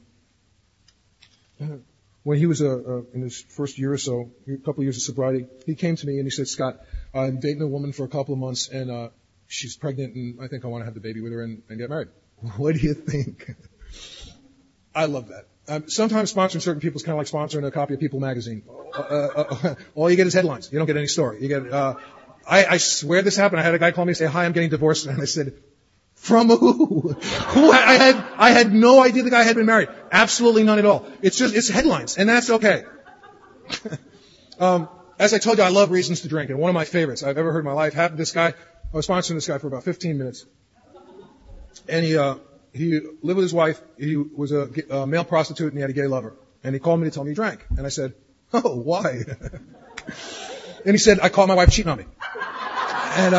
when he was in his first year or so, a couple of years of sobriety, he came to me and he said, Scott, I'm dating a woman for a couple of months, and she's pregnant, and I think I want to have the baby with her and get married. What do you think? I love that. Sometimes sponsoring certain people is kind of like sponsoring a copy of People magazine. All you get is headlines. You don't get any story. You get... I swear this happened. I had a guy call me and say, hi, I'm getting divorced. And I said, from who? I had no idea the guy had been married. Absolutely none at all. It's headlines, and that's okay. As I told you, I love reasons to drink, and one of my favorites I've ever heard in my life happened to this guy. I was sponsoring this guy for about 15 minutes. And he lived with his wife. He was a male prostitute, and he had a gay lover. And he called me to tell me he drank. And I said, oh, why? And he said, I caught my wife cheating on me. And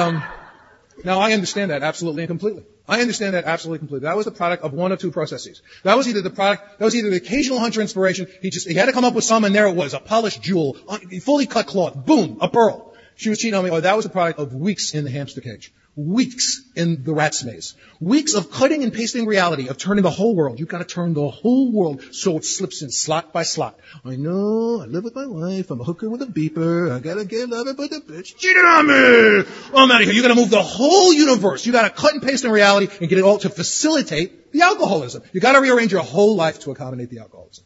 now I understand that absolutely and completely. That was the product of one of two processes. That was either the occasional hunt for inspiration. He had to come up with some, and there it was, a polished jewel, fully cut cloth, boom, a pearl. She was cheating on me. Oh, that was the product of weeks in the hamster cage. Weeks in the rat's maze. Weeks of cutting and pasting reality, of turning the whole world. You've got to turn the whole world so it slips in slot by slot. I know, I live with my wife, I'm a hooker with a beeper, I got a gay lover, but the bitch cheated on me! I'm out of here. You've got to move the whole universe. You've got to cut and paste in reality and get it all to facilitate the alcoholism. You've got to rearrange your whole life to accommodate the alcoholism.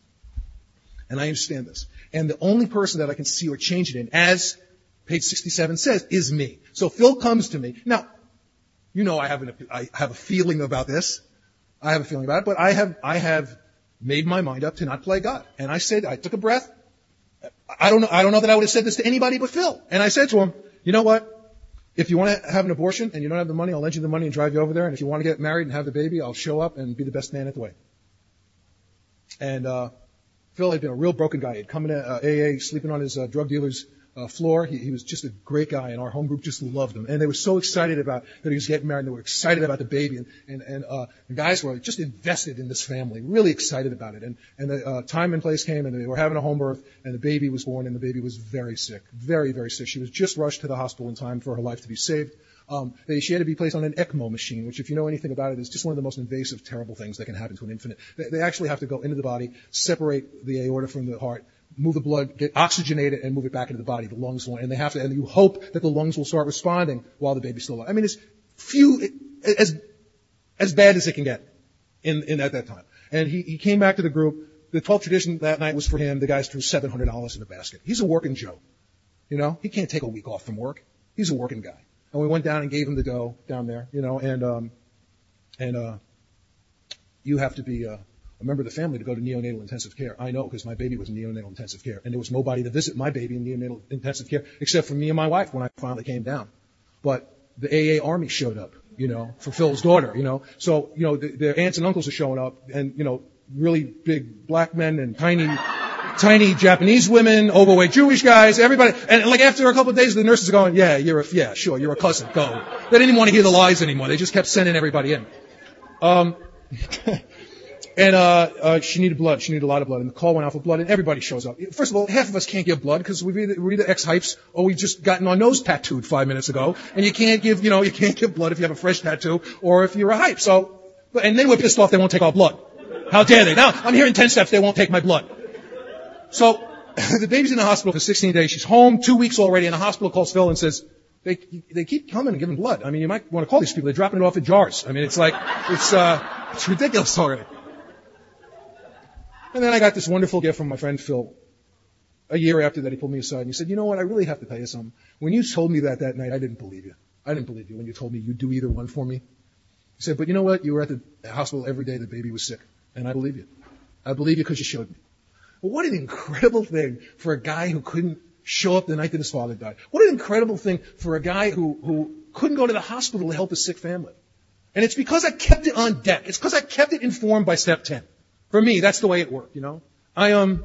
And I understand this. And the only person that I can see or change it in, as page 67 says, is me. So Phil comes to me. Now, you know, I have a feeling about this. I have a feeling about it, but I have made my mind up to not play God. And I said, I took a breath. I don't know that I would have said this to anybody but Phil. And I said to him, you know what? If you want to have an abortion and you don't have the money, I'll lend you the money and drive you over there. And if you want to get married and have the baby, I'll show up and be the best man at the wedding. And, Phil had been a real broken guy. He'd come into AA, sleeping on his drug dealer's floor. He was just a great guy, and our home group just loved him. And they were so excited about that he was getting married, and they were excited about the baby, and the guys were just invested in this family, really excited about it. And the time and place came, and they were having a home birth, and the baby was born, and the baby was very sick, very, very sick. She was just rushed to the hospital in time for her life to be saved. She had to be placed on an ECMO machine, which, if you know anything about it, is just one of the most invasive, terrible things that can happen to an infant. They actually have to go into the body, separate the aorta from the heart, move the blood, get oxygenated, and move it back into the body, the lungs. And they have to, and you hope that the lungs will start responding while the baby's still alive. I mean, as bad as it can get at that time. And he came back to the group. The 12th tradition that night was for him. The guys threw $700 in the basket. He's a working Joe. You know, he can't take a week off from work. He's a working guy. And we went down and gave him the dough down there, you know, and you have to be, a member of the family to go to neonatal intensive care. I know, because my baby was in neonatal intensive care, and there was nobody to visit my baby in neonatal intensive care except for me and my wife when I finally came down. But the AA Army showed up, you know, for Phil's daughter, you know. So, you know, their aunts and uncles are showing up, and, you know, really big black men and tiny tiny Japanese women, overweight Jewish guys, everybody. And like after a couple of days, the nurses are going, yeah, sure, you're a cousin, go. They didn't want to hear the lies anymore. They just kept sending everybody in. She needed blood. She needed a lot of blood. And the call went out for blood, and everybody shows up. First of all, half of us can't give blood because we're either ex-hypes or we've just gotten our nose tattooed 5 minutes ago. And you can't give, you can't give blood if you have a fresh tattoo or if you're a hype. So, and then we're pissed off they won't take our blood. How dare they? Now, I'm here in 10 steps, they won't take my blood. So, the baby's in the hospital for 16 days. She's home 2 weeks already, and the hospital calls Phil and says, they keep coming and giving blood. I mean, you might want to call these people. They're dropping it off in jars. I mean, it's ridiculous already. And then I got this wonderful gift from my friend Phil. A year after that, he pulled me aside and he said, you know what, I really have to tell you something. When you told me that night, I didn't believe you. I didn't believe you when you told me you'd do either one for me. He said, but you know what, you were at the hospital every day the baby was sick. And I believe you. I believe you because you showed me. Well, what an incredible thing for a guy who couldn't show up the night that his father died. What an incredible thing for a guy who couldn't go to the hospital to help his sick family. And it's because I kept it on deck. It's because I kept it informed by step 10. For me, that's the way it worked, I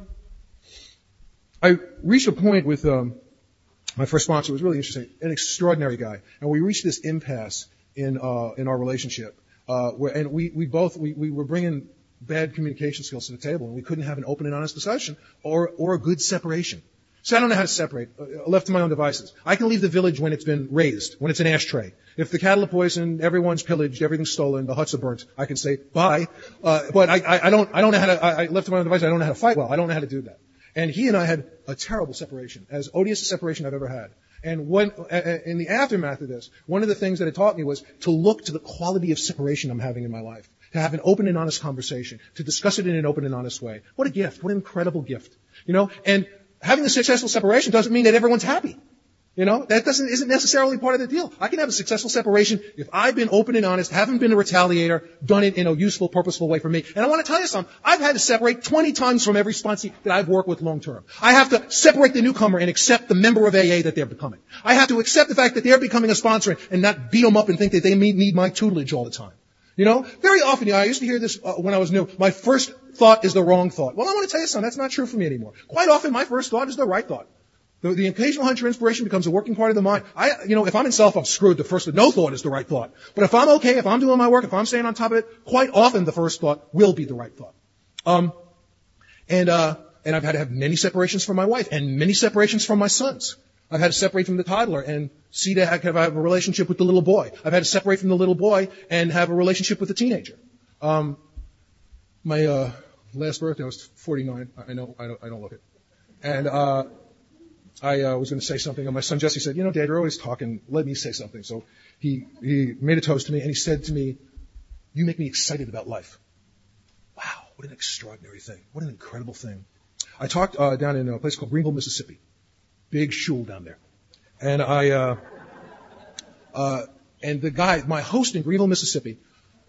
reached a point with my first sponsor. It was really interesting, an extraordinary guy. And we reached this impasse in our relationship. We were bringing bad communication skills to the table, and we couldn't have an open and honest discussion or a good separation. So I don't know how to separate, left to my own devices. I can leave the village when it's been raised, when it's an ashtray. If the cattle are poisoned, everyone's pillaged, everything's stolen, the huts are burnt, I can say bye. But I left to my own devices, I don't know how to fight well. I don't know how to do that. And he and I had a terrible separation, as odious a separation I've ever had. And in the aftermath of this, one of the things that it taught me was to look to the quality of separation I'm having in my life, to have an open and honest conversation, to discuss it in an open and honest way. What a gift. What an incredible gift. And having a successful separation doesn't mean that everyone's happy. That isn't necessarily part of the deal. I can have a successful separation if I've been open and honest, haven't been a retaliator, done it in a useful, purposeful way for me. And I want to tell you something. I've had to separate 20 times from every sponsee that I've worked with long term. I have to separate the newcomer and accept the member of AA that they're becoming. I have to accept the fact that they're becoming a sponsor and not beat them up and think that they need my tutelage all the time. Very often, I used to hear this when I was new. My first thought is the wrong thought. Well, I want to tell you something. That's not true for me anymore. Quite often, my first thought is the right thought. The occasional hunch for inspiration becomes a working part of the mind. If I'm in self, I'm screwed. The first, no thought is the right thought. But if I'm okay, if I'm doing my work, if I'm staying on top of it, quite often the first thought will be the right thought. And I've had to have many separations from my wife and many separations from my sons. I've had to separate from the toddler and see that I have a relationship with the little boy. I've had to separate from the little boy and have a relationship with the teenager. My last birthday, I was 49. I know I don't look it. And I was going to say something, and my son Jesse said, Dad, you're always talking. Let me say something. So he made a toast to me, and he said to me, you make me excited about life. Wow, what an extraordinary thing. What an incredible thing. I talked down in a place called Greenville, Mississippi. Big shul down there. And I the guy, my host in Greenville, Mississippi,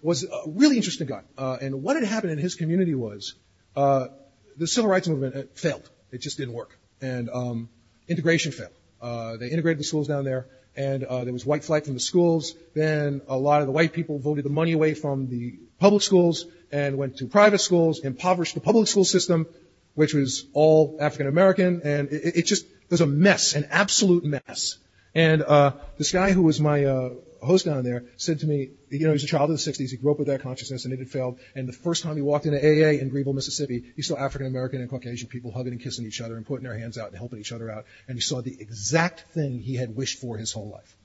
was a really interesting guy. And what had happened in his community was, the civil rights movement failed. It just didn't work. And, integration failed. They integrated the schools down there, and, there was white flight from the schools. Then a lot of the white people voted the money away from the public schools and went to private schools, impoverished the public school system, which was all African American, and it just, it was a mess, an absolute mess. And this guy who was my host down there said to me, he was a child of the 60s. He grew up with that consciousness, and it had failed. And the first time he walked into AA in Greenville, Mississippi, he saw African American and Caucasian people hugging and kissing each other and putting their hands out and helping each other out. And he saw the exact thing he had wished for his whole life.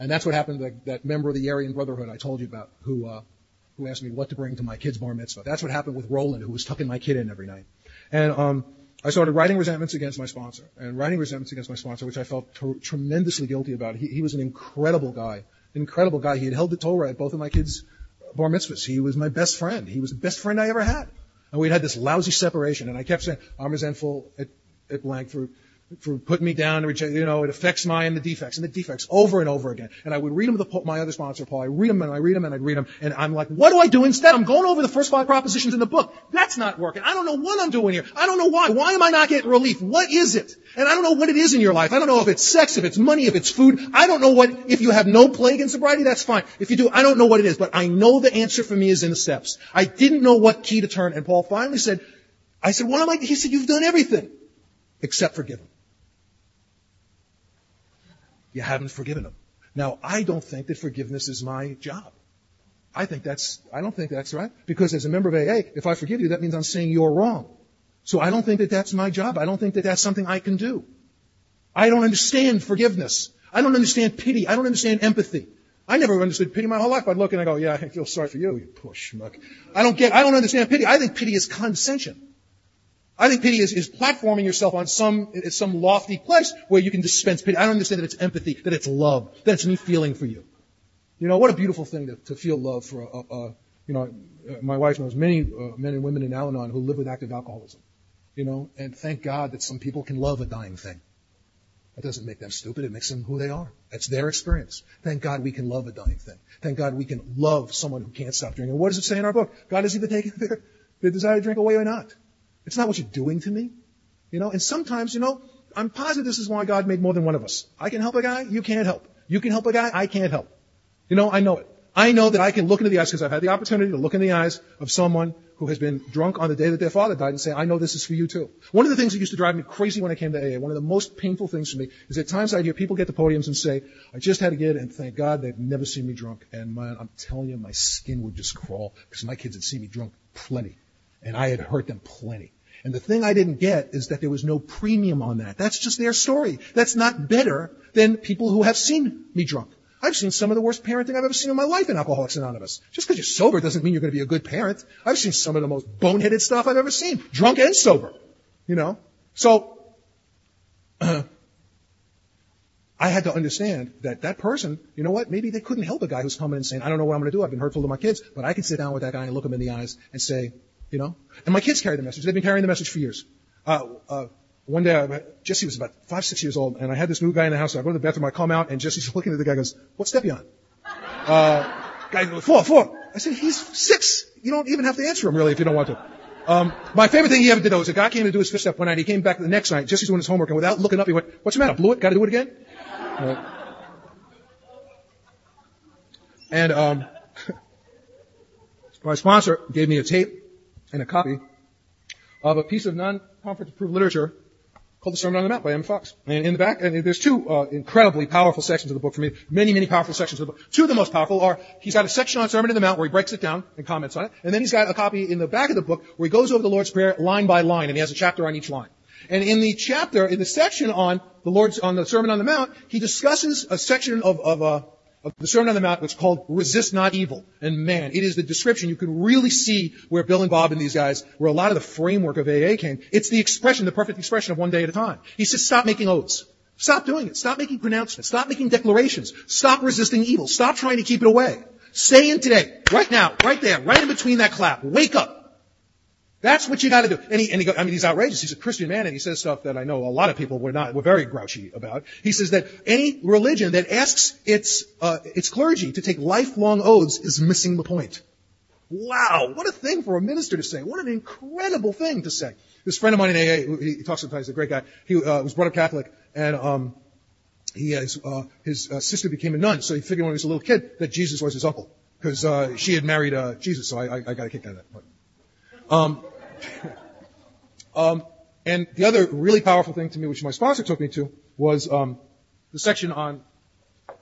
And that's what happened to that member of the Aryan Brotherhood I told you about who asked me what to bring to my kid's bar mitzvah. That's what happened with Roland, who was tucking my kid in every night. And I started writing resentments against my sponsor, which I felt tremendously guilty about. He was an incredible guy. He had held the Torah at both of my kids' bar mitzvahs. He was my best friend. He was the best friend I ever had. And we'd had this lousy separation, and I kept saying, I'm resentful at blank for putting me down, it affects the defects over and over again. And I would read them to my other sponsor, Paul. I read them, and I'm like, what do I do instead? I'm going over the first five propositions in the book. That's not working. I don't know what I'm doing here. I don't know why. Why am I not getting relief? What is it? And I don't know what it is in your life. I don't know if it's sex, if it's money, if it's food. I don't know what, if you have no plague in sobriety, that's fine. If you do, I don't know what it is, but I know the answer for me is in the steps. I didn't know what key to turn, and Paul finally said, I said, what am I? He said, you've done everything except forgive him. You haven't forgiven him. Now, I don't think that forgiveness is my job. I don't think that's right. Because as a member of AA, if I forgive you, that means I'm saying you're wrong. So I don't think that that's my job. I don't think that that's something I can do. I don't understand forgiveness. I don't understand pity. I don't understand empathy. I never understood pity my whole life. I'd look and I go, yeah, I feel sorry for you, you poor schmuck. I don't understand pity. I think pity is condescension. I think pity is platforming yourself on some lofty place where you can dispense pity. I don't understand that it's empathy, that it's love, that it's me feeling for you. You know, what a beautiful thing to feel love for my wife knows many men and women in Al-Anon who live with active alcoholism. You know, and thank God that some people can love a dying thing. That doesn't make them stupid. It makes them who they are. That's their experience. Thank God we can love a dying thing. Thank God we can love someone who can't stop drinking. What does it say in our book? God has either taken their desire to drink away or not. It's not what you're doing to me. You know, and sometimes, you know, I'm positive this is why God made more than one of us. I can help a guy. You can't help. You can help a guy. I can't help. You know, I know it. I know that I can look into the eyes because I've had the opportunity to look in the eyes of someone who has been drunk on the day that their father died and say, I know this is for you too. One of the things that used to drive me crazy when I came to AA, one of the most painful things for me, is at times I'd hear people get to podiums and say, I just had a kid and thank God they've never seen me drunk. And man, I'm telling you, my skin would just crawl because my kids had seen me drunk plenty and I had hurt them plenty. And the thing I didn't get is that there was no premium on that. That's just their story. That's not better than people who have seen me drunk. I've seen some of the worst parenting I've ever seen in my life in Alcoholics Anonymous. Just because you're sober doesn't mean you're going to be a good parent. I've seen some of the most boneheaded stuff I've ever seen, drunk and sober, you know. So I had to understand that person, you know what, maybe they couldn't help a guy who's coming and saying, I don't know what I'm going to do. I've been hurtful to my kids. But I can sit down with that guy and look him in the eyes and say, you know. And my kids carry the message. They've been carrying the message for years. One day, Jesse was about 5, 6 years old, and I had this new guy in the house. So I go to the bathroom, I come out, and Jesse's looking at the guy and goes, what step you on? Guy goes, 4. I said, he's 6. You don't even have to answer him, really, if you don't want to. My favorite thing he ever did, though, was a guy came to do his fifth step one night. He came back the next night. Jesse's doing his homework, and without looking up, he went, what's the matter? Blew it? Got to do it again? And my sponsor gave me a tape and a copy of a piece of non-conference-approved literature called The Sermon on the Mount by M. Fox. And in the back, and there's two incredibly powerful sections of the book for me. Many, many powerful sections of the book. Two of the most powerful are, he's got a section on Sermon on the Mount where he breaks it down and comments on it. And then he's got a copy in the back of the book where he goes over the Lord's Prayer line by line, and he has a chapter on each line. And in the section on the Sermon on the Mount, he discusses a section of the Sermon on the Mount, which is called Resist Not Evil. And man, it is the description. You can really see where Bill and Bob and these guys, where a lot of the framework of AA came. It's the perfect expression of one day at a time. He says, stop making oaths. Stop doing it. Stop making pronouncements. Stop making declarations. Stop resisting evil. Stop trying to keep it away. Stay in today. Right now. Right there. Right in between that clap. Wake up. That's what you gotta do. He's outrageous. He's a Christian man, and he says stuff that I know a lot of people were very grouchy about. He says that any religion that asks its clergy to take lifelong oaths is missing the point. Wow. What a thing for a minister to say. What an incredible thing to say. This friend of mine in AA, he talks sometimes, he's a great guy. He, was brought up Catholic, and, his sister became a nun, so he figured when he was a little kid that Jesus was his uncle. Cause, she had married, Jesus, so I got a kick out of that. And the other really powerful thing to me, which my sponsor took me to, was the section on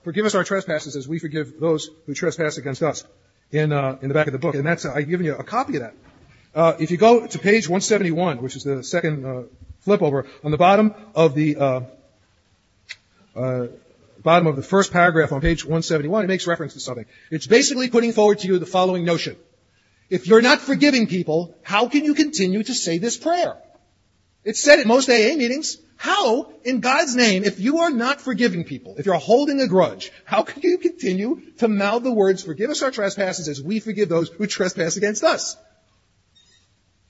forgive us our trespasses as we forgive those who trespass against us in the back of the book. And that's I've given you a copy of that. If you go to page 171, which is the second flip over, on the bottom of the first paragraph on page 171, it makes reference to something. It's basically putting forward to you the following notion. If you're not forgiving people, how can you continue to say this prayer? It's said at most AA meetings. How, in God's name, if you are not forgiving people, if you're holding a grudge, how can you continue to mouth the words, forgive us our trespasses as we forgive those who trespass against us?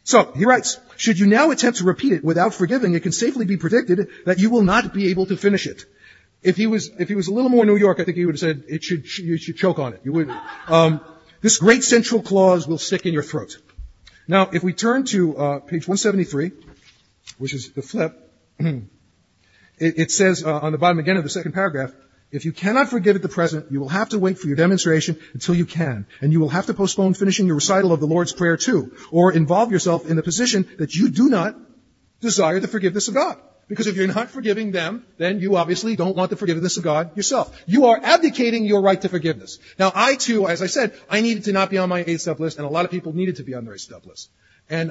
So, he writes, should you now attempt to repeat it without forgiving, it can safely be predicted that you will not be able to finish it. If he was a little more New York, I think he would have said, you should choke on it. You would, this great central clause will stick in your throat. Now, if we turn to page 173, which is the flip, it says on the bottom again of the second paragraph, If you cannot forgive at the present, you will have to wait for your demonstration until you can, and you will have to postpone finishing your recital of the Lord's Prayer too, or involve yourself in the position that you do not desire the forgiveness of God. Because if you're not forgiving them, then you obviously don't want the forgiveness of God yourself. You are abdicating your right to forgiveness. Now, I too, as I said, I needed to not be on my 8-step list, and a lot of people needed to be on their 8-step list. And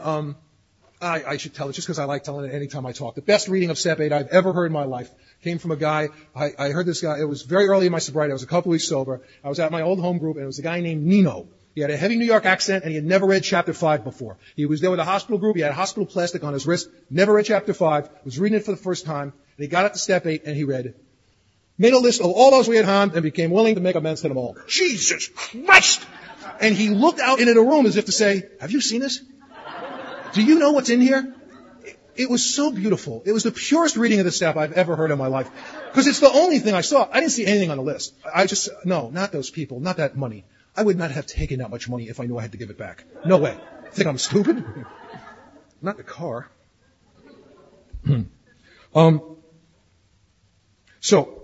I should tell it just because I like telling it any time I talk. The best reading of Step 8 I've ever heard in my life came from a guy. I heard this guy. It was very early in my sobriety. I was a couple weeks sober. I was at my old home group, and it was a guy named Nino. He had a heavy New York accent, and he had never read Chapter 5 before. He was there with a hospital group. He had a hospital plastic on his wrist, never read Chapter 5, was reading it for the first time, and he got up to Step 8, and he read, made a list of all those we had harmed, and became willing to make amends to them all. Jesus Christ! And he looked out into the room as if to say, have you seen this? Do you know what's in here? It was so beautiful. It was the purest reading of the step I've ever heard in my life. Because it's the only thing I saw. I didn't see anything on the list. I just, no, not those people, not that money. I would not have taken that much money if I knew I had to give it back. No way. Think I'm stupid? Not the car. So,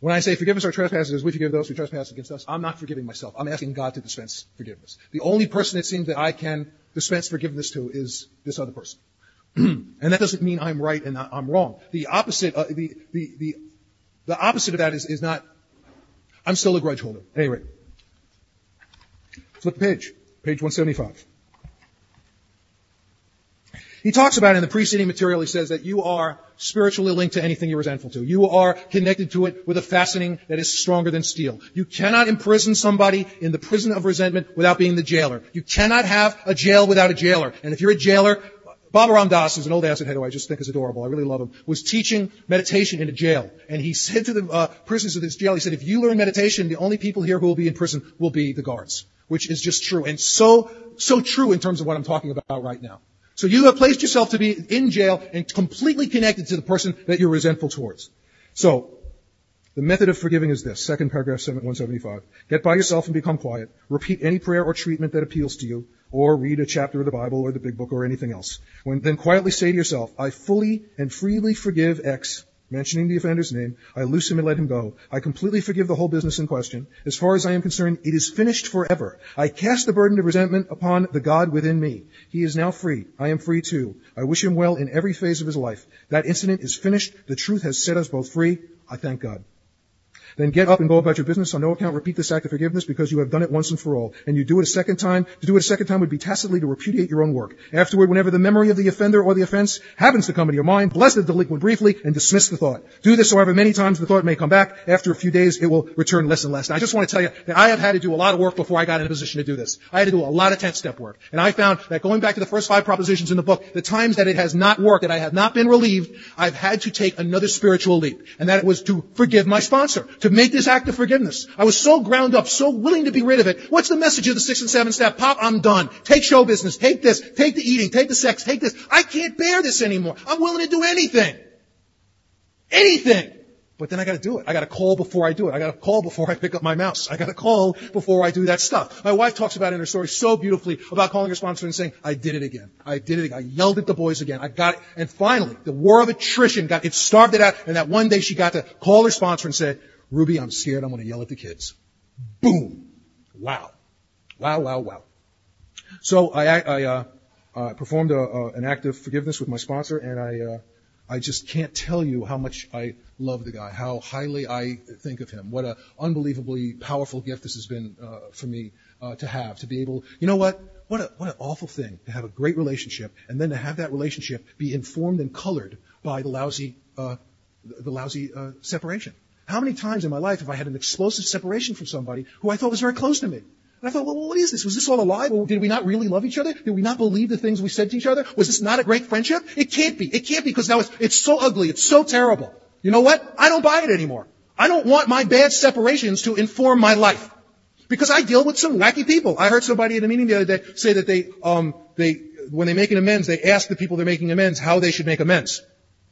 when I say forgive us our trespasses as we forgive those who trespass against us, I'm not forgiving myself. I'm asking God to dispense forgiveness. The only person it seems that I can dispense forgiveness to is this other person. And that doesn't mean I'm right and I'm wrong. The opposite of that is not, I'm still a grudge holder. Anyway, flip the page. Page 175. He talks about in the preceding material, he says that you are spiritually linked to anything you're resentful to. You are connected to it with a fastening that is stronger than steel. You cannot imprison somebody in the prison of resentment without being the jailer. You cannot have a jail without a jailer. And if you're a jailer, Baba Das is an old acid head who I just think is adorable. I really love him. Was teaching meditation in a jail, and he said to the prisoners of this jail, he said, "If you learn meditation, the only people here who will be in prison will be the guards," which is just true, and so true in terms of what I'm talking about right now. So you have placed yourself to be in jail and completely connected to the person that you're resentful towards. So the method of forgiving is this, second paragraph 175. Get by yourself and become quiet. Repeat any prayer or treatment that appeals to you, or read a chapter of the Bible or the big book or anything else. Then quietly say to yourself, I fully and freely forgive X, mentioning the offender's name. I loose him and let him go. I completely forgive the whole business in question. As far as I am concerned, it is finished forever. I cast the burden of resentment upon the God within me. He is now free. I am free too. I wish him well in every phase of his life. That incident is finished. The truth has set us both free. I thank God. Then get up and go about your business. On no account repeat this act of forgiveness, because you have done it once and for all. And you do it a second time. To do it a second time would be tacitly to repudiate your own work. Afterward, whenever the memory of the offender or the offense happens to come into your mind, bless the delinquent briefly and dismiss the thought. Do this, however, many times the thought may come back. After a few days, it will return less and less. Now, I just want to tell you that I have had to do a lot of work before I got in a position to do this. I had to do a lot of 10-step work. And I found that going back to the first 5 propositions in the book, the times that it has not worked, that I have not been relieved, I've had to take another spiritual leap. And that was to forgive my sponsor. To make this act of forgiveness. I was so ground up, so willing to be rid of it. What's the message of the 6 and 7 step? Pop, I'm done. Take show business. Take this. Take the eating. Take the sex. Take this. I can't bear this anymore. I'm willing to do anything. Anything. But then I gotta do it. I gotta call before I do it. I gotta call before I pick up my mouse. I gotta call before I do that stuff. My wife talks about in her story so beautifully about calling her sponsor and saying, I did it again. I did it again. I yelled at the boys again. I got it. And finally, the war of attrition starved it out, and that one day she got to call her sponsor and say, Ruby, I'm scared. I'm going to yell at the kids. Boom. Wow. Wow, wow, wow. So I performed an act of forgiveness with my sponsor, and I just can't tell you how much I love the guy, how highly I think of him. What an unbelievably powerful gift this has been for me to have, to be able, you know what? What an awful thing to have a great relationship and then to have that relationship be informed and colored by the lousy separation. How many times in my life have I had an explosive separation from somebody who I thought was very close to me? And I thought, well, what is this? Was this all a lie? Did we not really love each other? Did we not believe the things we said to each other? Was this not a great friendship? It can't be. It can't be, because now it's so ugly. It's so terrible. You know what? I don't buy it anymore. I don't want my bad separations to inform my life, because I deal with some wacky people. I heard somebody at a meeting the other day say that they when they make an amends, they ask the people they're making amends how they should make amends.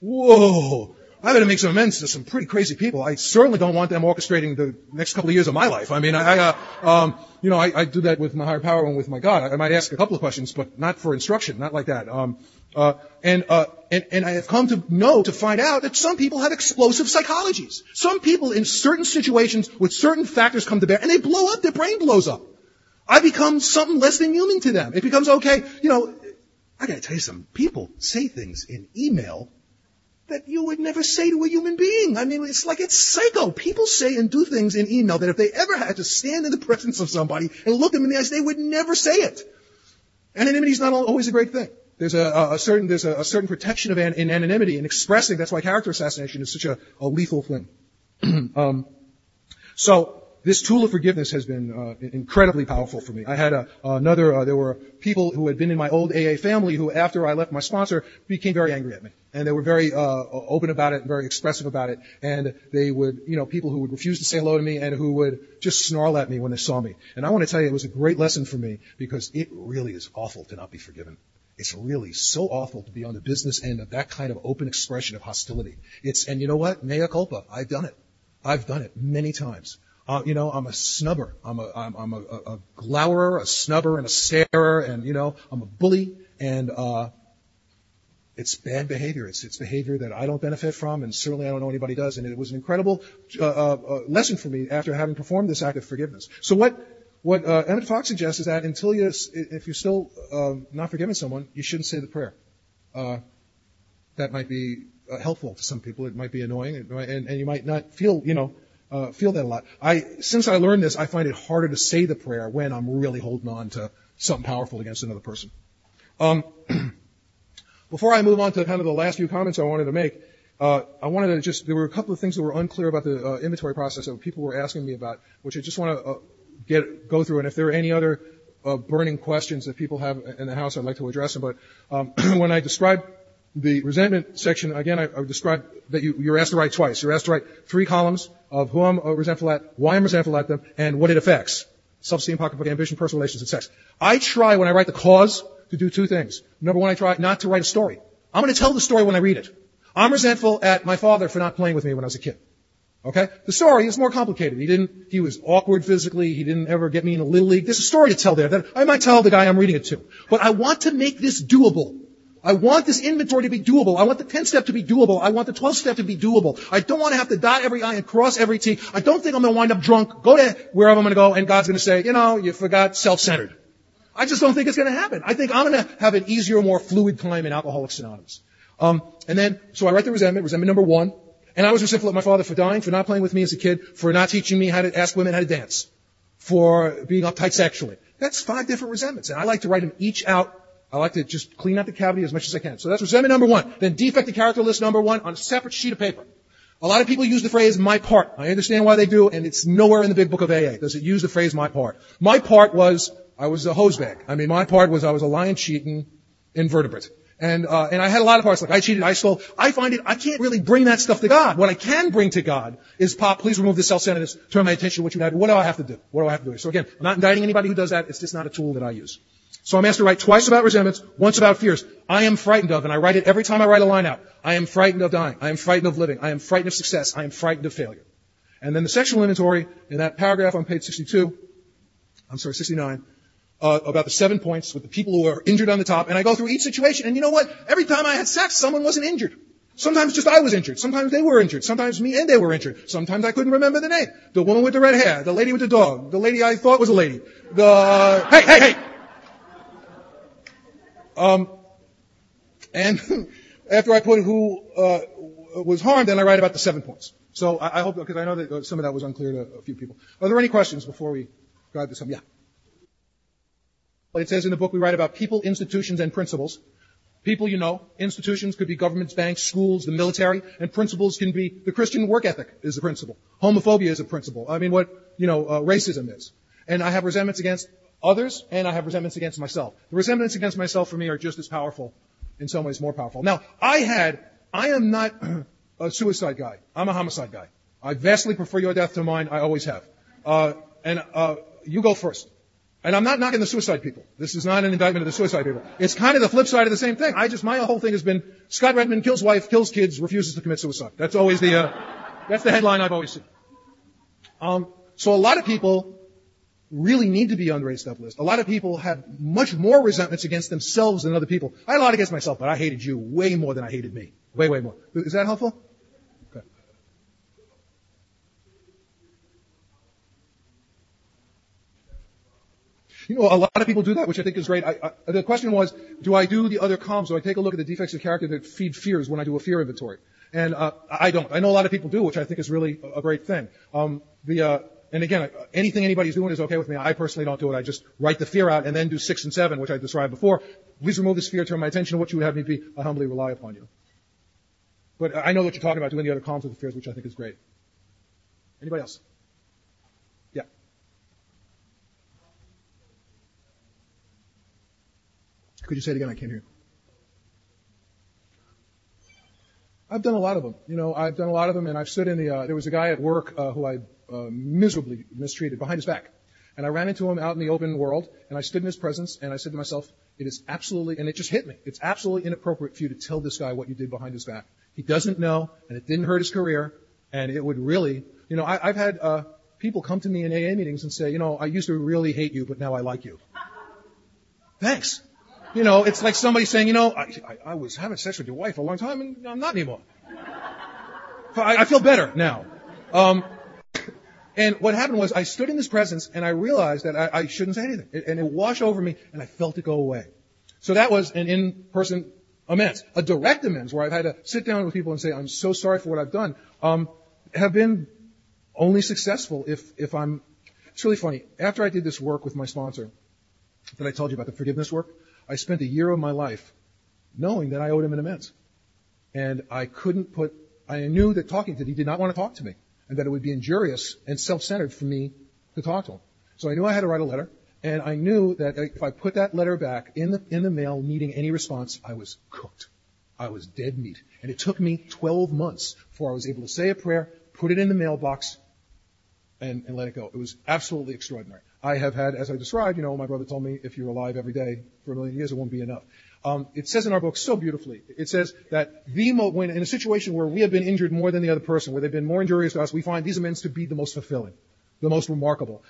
Whoa. I better make some amends to some pretty crazy people. I certainly don't want them orchestrating the next couple of years of my life. I mean, I do that with my higher power and with my God. I might ask a couple of questions, but not for instruction, not like that. And I have come to know, to find out that some people have explosive psychologies. Some people in certain situations with certain factors come to bear and they blow up, their brain blows up. I become something less than human to them. It becomes okay. You know, I gotta tell you something. People say things in email that you would never say to a human being. I mean, it's psycho. People say and do things in email that if they ever had to stand in the presence of somebody and look them in the eyes, they would never say it. Anonymity is not always a great thing. There's a certain protection of in anonymity and expressing. That's why character assassination is such a lethal thing. So this tool of forgiveness has been incredibly powerful for me. I had there were people who had been in my old AA family who, after I left my sponsor, became very angry at me. And they were very open about it and very expressive about it. And they would, people who would refuse to say hello to me and who would just snarl at me when they saw me. And I want to tell you, it was a great lesson for me because it really is awful to not be forgiven. It's really so awful to be on the business end of that kind of open expression of hostility. And you know what? Mea culpa. I've done it. I've done it many times. I'm a snubber. I'm a glowerer, a snubber, and a starer, and I'm a bully, and it's bad behavior. It's behavior that I don't benefit from, and certainly I don't know anybody does. And it was an incredible lesson for me after having performed this act of forgiveness. So what Emmett Fox suggests is that if you're still not forgiving someone, you shouldn't say the prayer. That might be helpful to some people. It might be annoying, and you might not feel that a lot. Since I learned this, I find it harder to say the prayer when I'm really holding on to something powerful against another person. Before I move on to kind of the last few comments I wanted to make, there were a couple of things that were unclear about the inventory process that people were asking me about, which I just want to go through, and if there are any other burning questions that people have in the house, I'd like to address them. But when I describe the resentment section, again, I would describe that you're asked to write twice. You're asked to write three columns of who I'm resentful at, why I'm resentful at them, and what it affects: self-esteem, pocketbook, ambition, personal relations, and sex. I try, when I write the cause, to do two things. Number one, I try not to write a story. I'm going to tell the story when I read it. I'm resentful at my father for not playing with me when I was a kid. Okay? The story is more complicated. He was awkward physically. He didn't ever get me in a Little League. There's a story to tell there that I might tell the guy I'm reading it to. But I want to make this doable. I want this inventory to be doable. I want the 10th step to be doable. I want the 12th step to be doable. I don't want to have to dot every I and cross every T. I don't think I'm going to wind up drunk, go to wherever I'm going to go, and God's going to say, you forgot self-centered. I just don't think it's going to happen. I think I'm going to have an easier, more fluid time in Alcoholics Anonymous. So I write the resentment number one. And I was resentful at my father for dying, for not playing with me as a kid, for not teaching me how to ask women how to dance, for being uptight sexually. That's 5 different resentments, and I like to write them each out. I like to just clean out the cavity as much as I can. So that's resentment number one. Then defect to character list number one on a separate sheet of paper. A lot of people use the phrase "my part." I understand why they do, and it's nowhere in the big book of AA does it use the phrase "my part." My part was I was a hosebag. I mean, my part was I was a lying, cheating invertebrate. And I had a lot of parts, like I cheated, I stole. I find it, I can't really bring that stuff to God. What I can bring to God is, Pop, please remove the self-centeredness, turn my attention to what you have. What do I have to do? What do I have to do? So again, I'm not indicting anybody who does that. It's just not a tool that I use. So I'm asked to write twice about resentments, once about fears. I am frightened of, and I write it every time I write a line out. I am frightened of dying. I am frightened of living. I am frightened of success. I am frightened of failure. And then the sexual inventory in that paragraph on page 69, about the 7 points with the people who are injured on the top, and I go through each situation, and you know what? Every time I had sex, someone wasn't injured. Sometimes just I was injured. Sometimes they were injured. Sometimes me and they were injured. Sometimes I couldn't remember the name. The woman with the red hair, the lady with the dog, the lady I thought was a lady. Hey! And after I put who was harmed, then I write about the 7 points. So I hope, because I know that some of that was unclear to a few people. Are there any questions before we drive this home? Yeah. It says in the book we write about people, institutions, and principles. People institutions could be governments, banks, schools, the military, and principles can be the Christian work ethic is a principle. Homophobia is a principle. I mean, racism is. And I have resentments against others, and I have resentments against myself. The resentments against myself for me are just as powerful, in some ways more powerful. Now, I am not a suicide guy. I'm a homicide guy. I vastly prefer your death to mine. I always have. And you go first. And I'm not knocking the suicide people. This is not an indictment of the suicide people. It's kind of the flip side of the same thing. My whole thing has been Scott Redmond kills wife, kills kids, refuses to commit suicide. That's always that's the headline I've always seen. So a lot of people really need to be on the raised up list. A lot of people have much more resentments against themselves than other people. I had a lot against myself, but I hated you way more than I hated me. Way, way more. Is that helpful? Okay. You know, a lot of people do that, which I think is great. The question was, do I do the other columns? Do I take a look at the defects of character that feed fears when I do a fear inventory? And I don't. I know a lot of people do, which I think is really a great thing. And again, anything anybody's doing is okay with me. I personally don't do it. I just write the fear out and then do 6 and 7, which I described before. Please remove this fear, turn my attention to what you would have me be. I humbly rely upon you. But I know what you're talking about, doing the other columns of the fears, which I think is great. Anybody else? Yeah. Could you say it again? I can't hear you. I've done a lot of them. I've done a lot of them, and I've stood in the, there was a guy at work who I miserably mistreated behind his back. And I ran into him out in the open world, and I stood in his presence, and I said to myself, it is absolutely, and it just hit me, it's absolutely inappropriate for you to tell this guy what you did behind his back. He doesn't know, and it didn't hurt his career, and it would really, I've had people come to me in AA meetings and say, I used to really hate you, but now I like you. Thanks. It's like somebody saying, I was having sex with your wife a long time, and I'm not anymore. I feel better now. And what happened was I stood in this presence, and I realized that I shouldn't say anything. And it washed over me, and I felt it go away. So that was an in-person amends. A direct amends, where I've had to sit down with people and say, I'm so sorry for what I've done, have been only successful if I'm... It's really funny. After I did this work with my sponsor that I told you about, the forgiveness work, I spent a year of my life knowing that I owed him an amends. And I knew that talking to him, he did not want to talk to me, and that it would be injurious and self-centered for me to talk to him. So I knew I had to write a letter, and I knew that if I put that letter back in the mail needing any response, I was cooked. I was dead meat. And it took me 12 months before I was able to say a prayer, put it in the mailbox, and let it go. It was absolutely extraordinary. I have had, as I described, my brother told me, if you're alive every day for a million years, it won't be enough. It says in our book so beautifully, it says that when in a situation where we have been injured more than the other person, where they've been more injurious to us, we find these amends to be the most fulfilling, the most remarkable.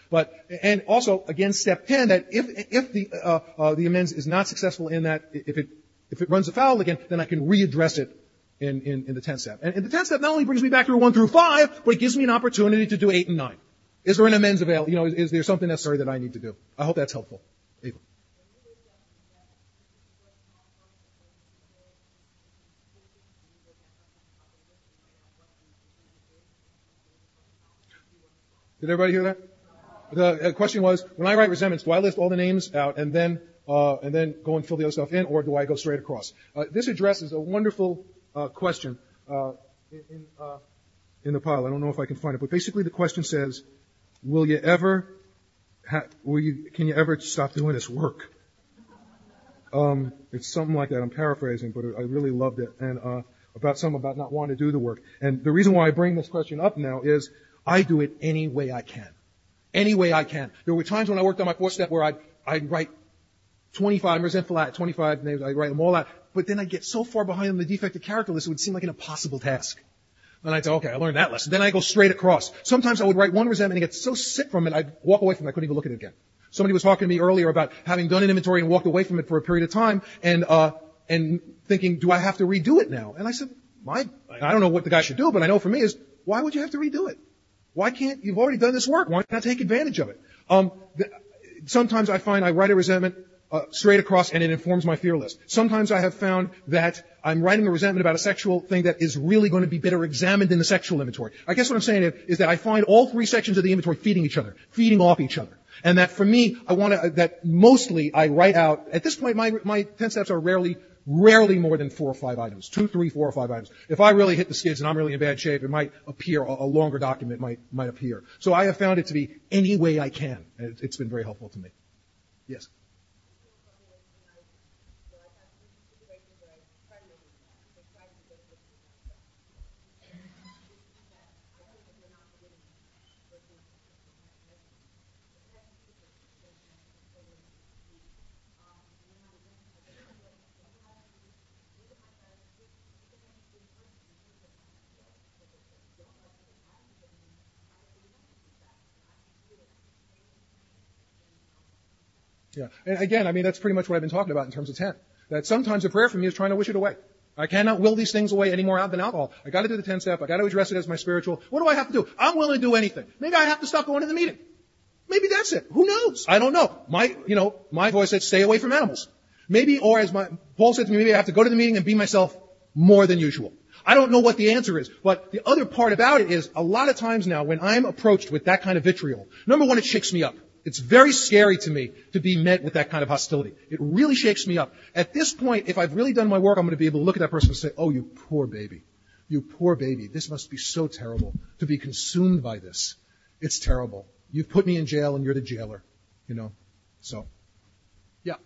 And also, again, step 10, that if the amends is not successful in that, if it runs afoul again, then I can readdress it in the 10th step. And the 10th step not only brings me back through 1 through 5, but it gives me an opportunity to do 8 and 9. Is there an amends available? Is there something necessary that I need to do? I hope that's helpful. Ava. Did everybody hear that? The question was, when I write resentments, do I list all the names out and then go and fill the other stuff in, or do I go straight across? This addresses a wonderful question in the pile. I don't know if I can find it, but basically the question says, can you ever stop doing this work? It's something like that. I'm paraphrasing, but I really loved it. And, about not wanting to do the work. And the reason why I bring this question up now is I do it any way I can. Any way I can. There were times when I worked on my 4th step where I'd write 25 resentful at 25 names. I'd write them all out. But then I'd get so far behind on the defective character list, it would seem like an impossible task. And I'd say, okay, I learned that lesson. Then I go straight across. Sometimes I would write one resentment and get so sick from it, I'd walk away from it. I couldn't even look at it again. Somebody was talking to me earlier about having done an inventory and walked away from it for a period of time and thinking, do I have to redo it now? And I said, I don't know what the guy should do, but I know for me is, why would you have to redo it? Why can't, you've already done this work. Why not take advantage of it? Sometimes I find I write a resentment straight across, and it informs my fear list. Sometimes I have found that I'm writing a resentment about a sexual thing that is really going to be better examined in the sexual inventory. I guess what I'm saying is that I find all 3 sections of the inventory feeding each other, feeding off each other. And that for me, that mostly I write out, at this point my 10 steps are rarely more than 4 or 5 items, 2, 3, 4, or 5 items. If I really hit the skids and I'm really in bad shape, it might appear, a longer document might appear. So I have found it to be any way I can. It's been very helpful to me. Yes. Yeah. And again, I mean, that's pretty much what I've been talking about in terms of 10. That sometimes a prayer for me is trying to wish it away. I cannot will these things away any more out than alcohol. I got to do the 10th step. I got to address it as my spiritual. What do I have to do? I'm willing to do anything. Maybe I have to stop going to the meeting. Maybe that's it. Who knows? I don't know. My voice said, stay away from animals. Maybe, or as Paul said to me, maybe I have to go to the meeting and be myself more than usual. I don't know what the answer is, but the other part about it is a lot of times now when I'm approached with that kind of vitriol, number one, it shakes me up. It's very scary to me to be met with that kind of hostility. It really shakes me up. At this point, if I've really done my work, I'm going to be able to look at that person and say, oh, you poor baby. You poor baby. This must be so terrible to be consumed by this. It's terrible. You've put me in jail and you're the jailer, you know. So, yeah.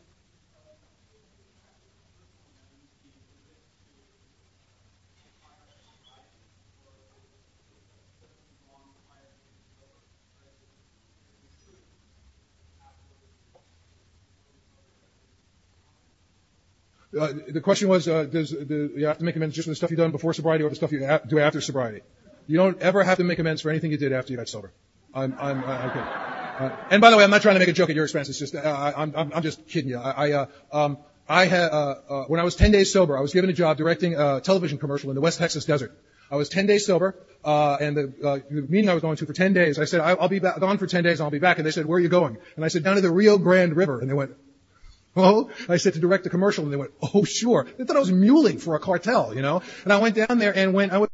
The question was, you have to make amends just for the stuff you've done before sobriety or the stuff you do after sobriety? You don't ever have to make amends for anything you did after you got sober. I'm okay. And by the way, I'm not trying to make a joke at your expense. It's just, I'm just kidding you. When I was 10 days sober, I was given a job directing a television commercial in the West Texas desert. I was 10 days sober, and the meeting I was going to for 10 days, I said, I'll be gone for 10 days and I'll be back. And they said, where are you going? And I said, down to the Rio Grande River. And they went, oh, I said to direct a commercial, and they went, oh, sure. They thought I was muling for a cartel, you know. And I went down there and I was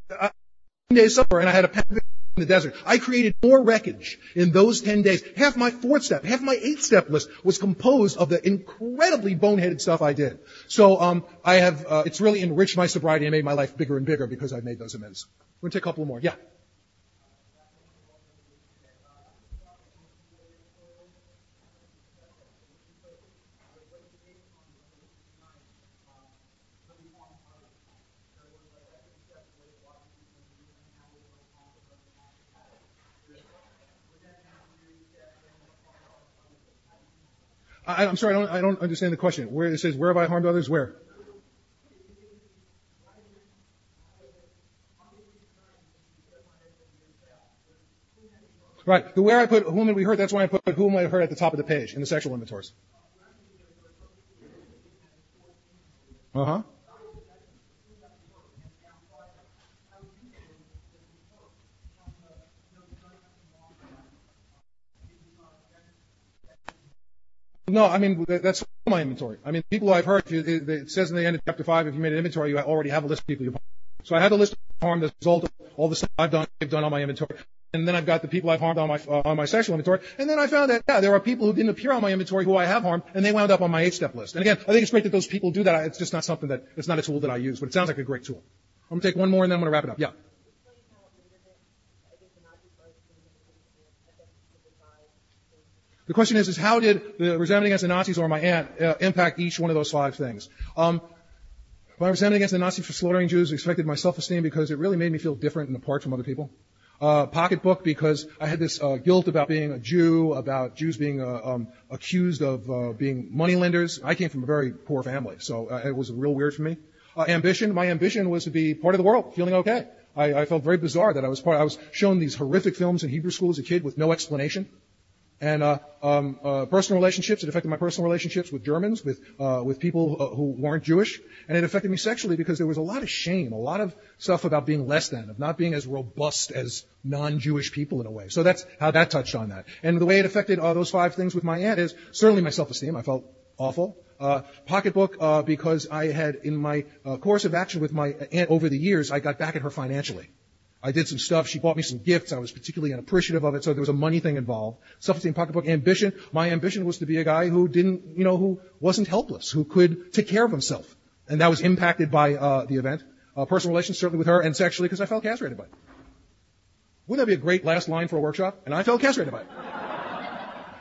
10 days sober, and I had a pack in the desert. I created more wreckage in those 10 days. Half my 4th step, half my 8th step list was composed of the incredibly boneheaded stuff I did. So it's really enriched my sobriety and made my life bigger and bigger because I've made those amends. We're going to take a couple more. Yeah. I'm sorry, I don't understand the question. Where it says, where have I harmed others? Where? Right. The where I put whom did we hurt, that's why I put whom I hurt at the top of the page in the sexual inventories. Uh-huh. No, I mean, that's my inventory. I mean, people I've hurt, it says in the end of chapter 5, if you made an inventory, you already have a list of people you've harmed. So I had a list of harm that's a result of all the stuff I've done on my inventory. And then I've got the people I've harmed on my sexual inventory. And then I found that, yeah, there are people who didn't appear on my inventory who I have harmed, and they wound up on my 8th step list. And again, I think it's great that those people do that. It's just not something that, it's not a tool that I use, but it sounds like a great tool. I'm going to take one more and then I'm going to wrap it up. Yeah. The question is how did the resentment against the Nazis or my aunt impact each one of those 5 things? My resentment against the Nazis for slaughtering Jews affected my self-esteem because it really made me feel different and apart from other people. Pocketbook because I had this guilt about being a Jew, about Jews being accused of being moneylenders. I came from a very poor family, so it was real weird for me. Ambition. My ambition was to be part of the world, feeling okay. I felt very bizarre that I was shown these horrific films in Hebrew school as a kid with no explanation. And personal relationships, it affected my personal relationships with Germans, with people who weren't Jewish. And it affected me sexually because there was a lot of shame, a lot of stuff about being less than, of not being as robust as non-Jewish people in a way. So that's how that touched on that. And the way it affected those 5 things with my aunt is certainly my self-esteem. I felt awful. Pocketbook because I had in my course of action with my aunt over the years, I got back at her financially. I did some stuff. She bought me some gifts. I was particularly unappreciative of it. So there was a money thing involved. Self-esteem, pocketbook, ambition. My ambition was to be a guy who didn't, you know, who wasn't helpless, who could take care of himself. And that was impacted by the event. Personal relations, certainly with her, and sexually, because I felt castrated by it. Wouldn't that be a great last line for a workshop? And I felt castrated by it.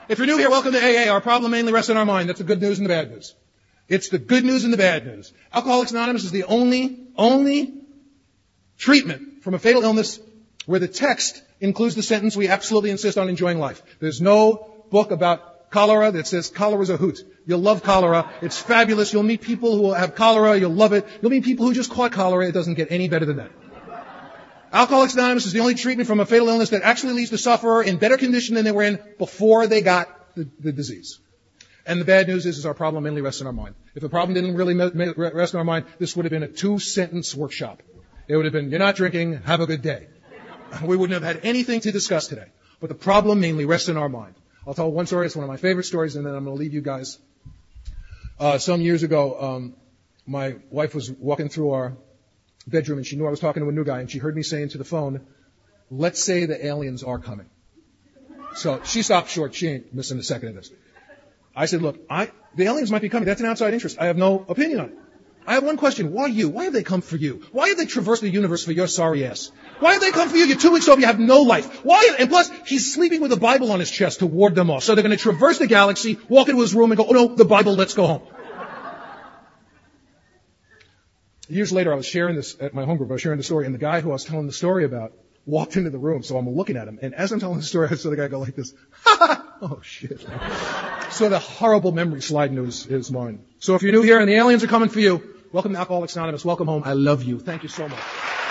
If you're new here, welcome to AA. Our problem mainly rests in our mind. That's the good news and the bad news. It's the good news and the bad news. Alcoholics Anonymous is the only treatment from a fatal illness where the text includes the sentence, we absolutely insist on enjoying life. There's no book about cholera that says cholera's a hoot. You'll love cholera. It's fabulous. You'll meet people who will have cholera. You'll love it. You'll meet people who just caught cholera. It doesn't get any better than that. Alcoholics Anonymous is the only treatment from a fatal illness that actually leaves the sufferer in better condition than they were in before they got the disease. And the bad news is our problem mainly rests in our mind. If the problem didn't really rest in our mind, this would have been a 2-sentence workshop. It would have been, you're not drinking, have a good day. We wouldn't have had anything to discuss today. But the problem mainly rests in our mind. I'll tell one story. It's one of my favorite stories, and then I'm going to leave you guys. Some years ago, my wife was walking through our bedroom, and she knew I was talking to a new guy, and she heard me saying to the phone, let's say the aliens are coming. So she stopped short. She ain't missing a second of this. I said, look, the aliens might be coming. That's an outside interest. I have no opinion on it. I have one question. Why you? Why have they come for you? Why have they traversed the universe for your sorry ass? Why have they come for you? You're 2 weeks old. You have no life. Why? And plus, he's sleeping with a Bible on his chest to ward them off. So they're going to traverse the galaxy, walk into his room and go, oh, no, the Bible, let's go home. Years later, I was sharing this at my home group. I was sharing the story, and the guy who I was telling the story about walked into the room, so I'm looking at him. And as I'm telling the story, I saw the guy go like this. Ha ha! Oh, shit. So the horrible memory slide into his mind. So if you're new here and the aliens are coming for you, welcome to Alcoholics Anonymous. Welcome home. I love you. Thank you so much.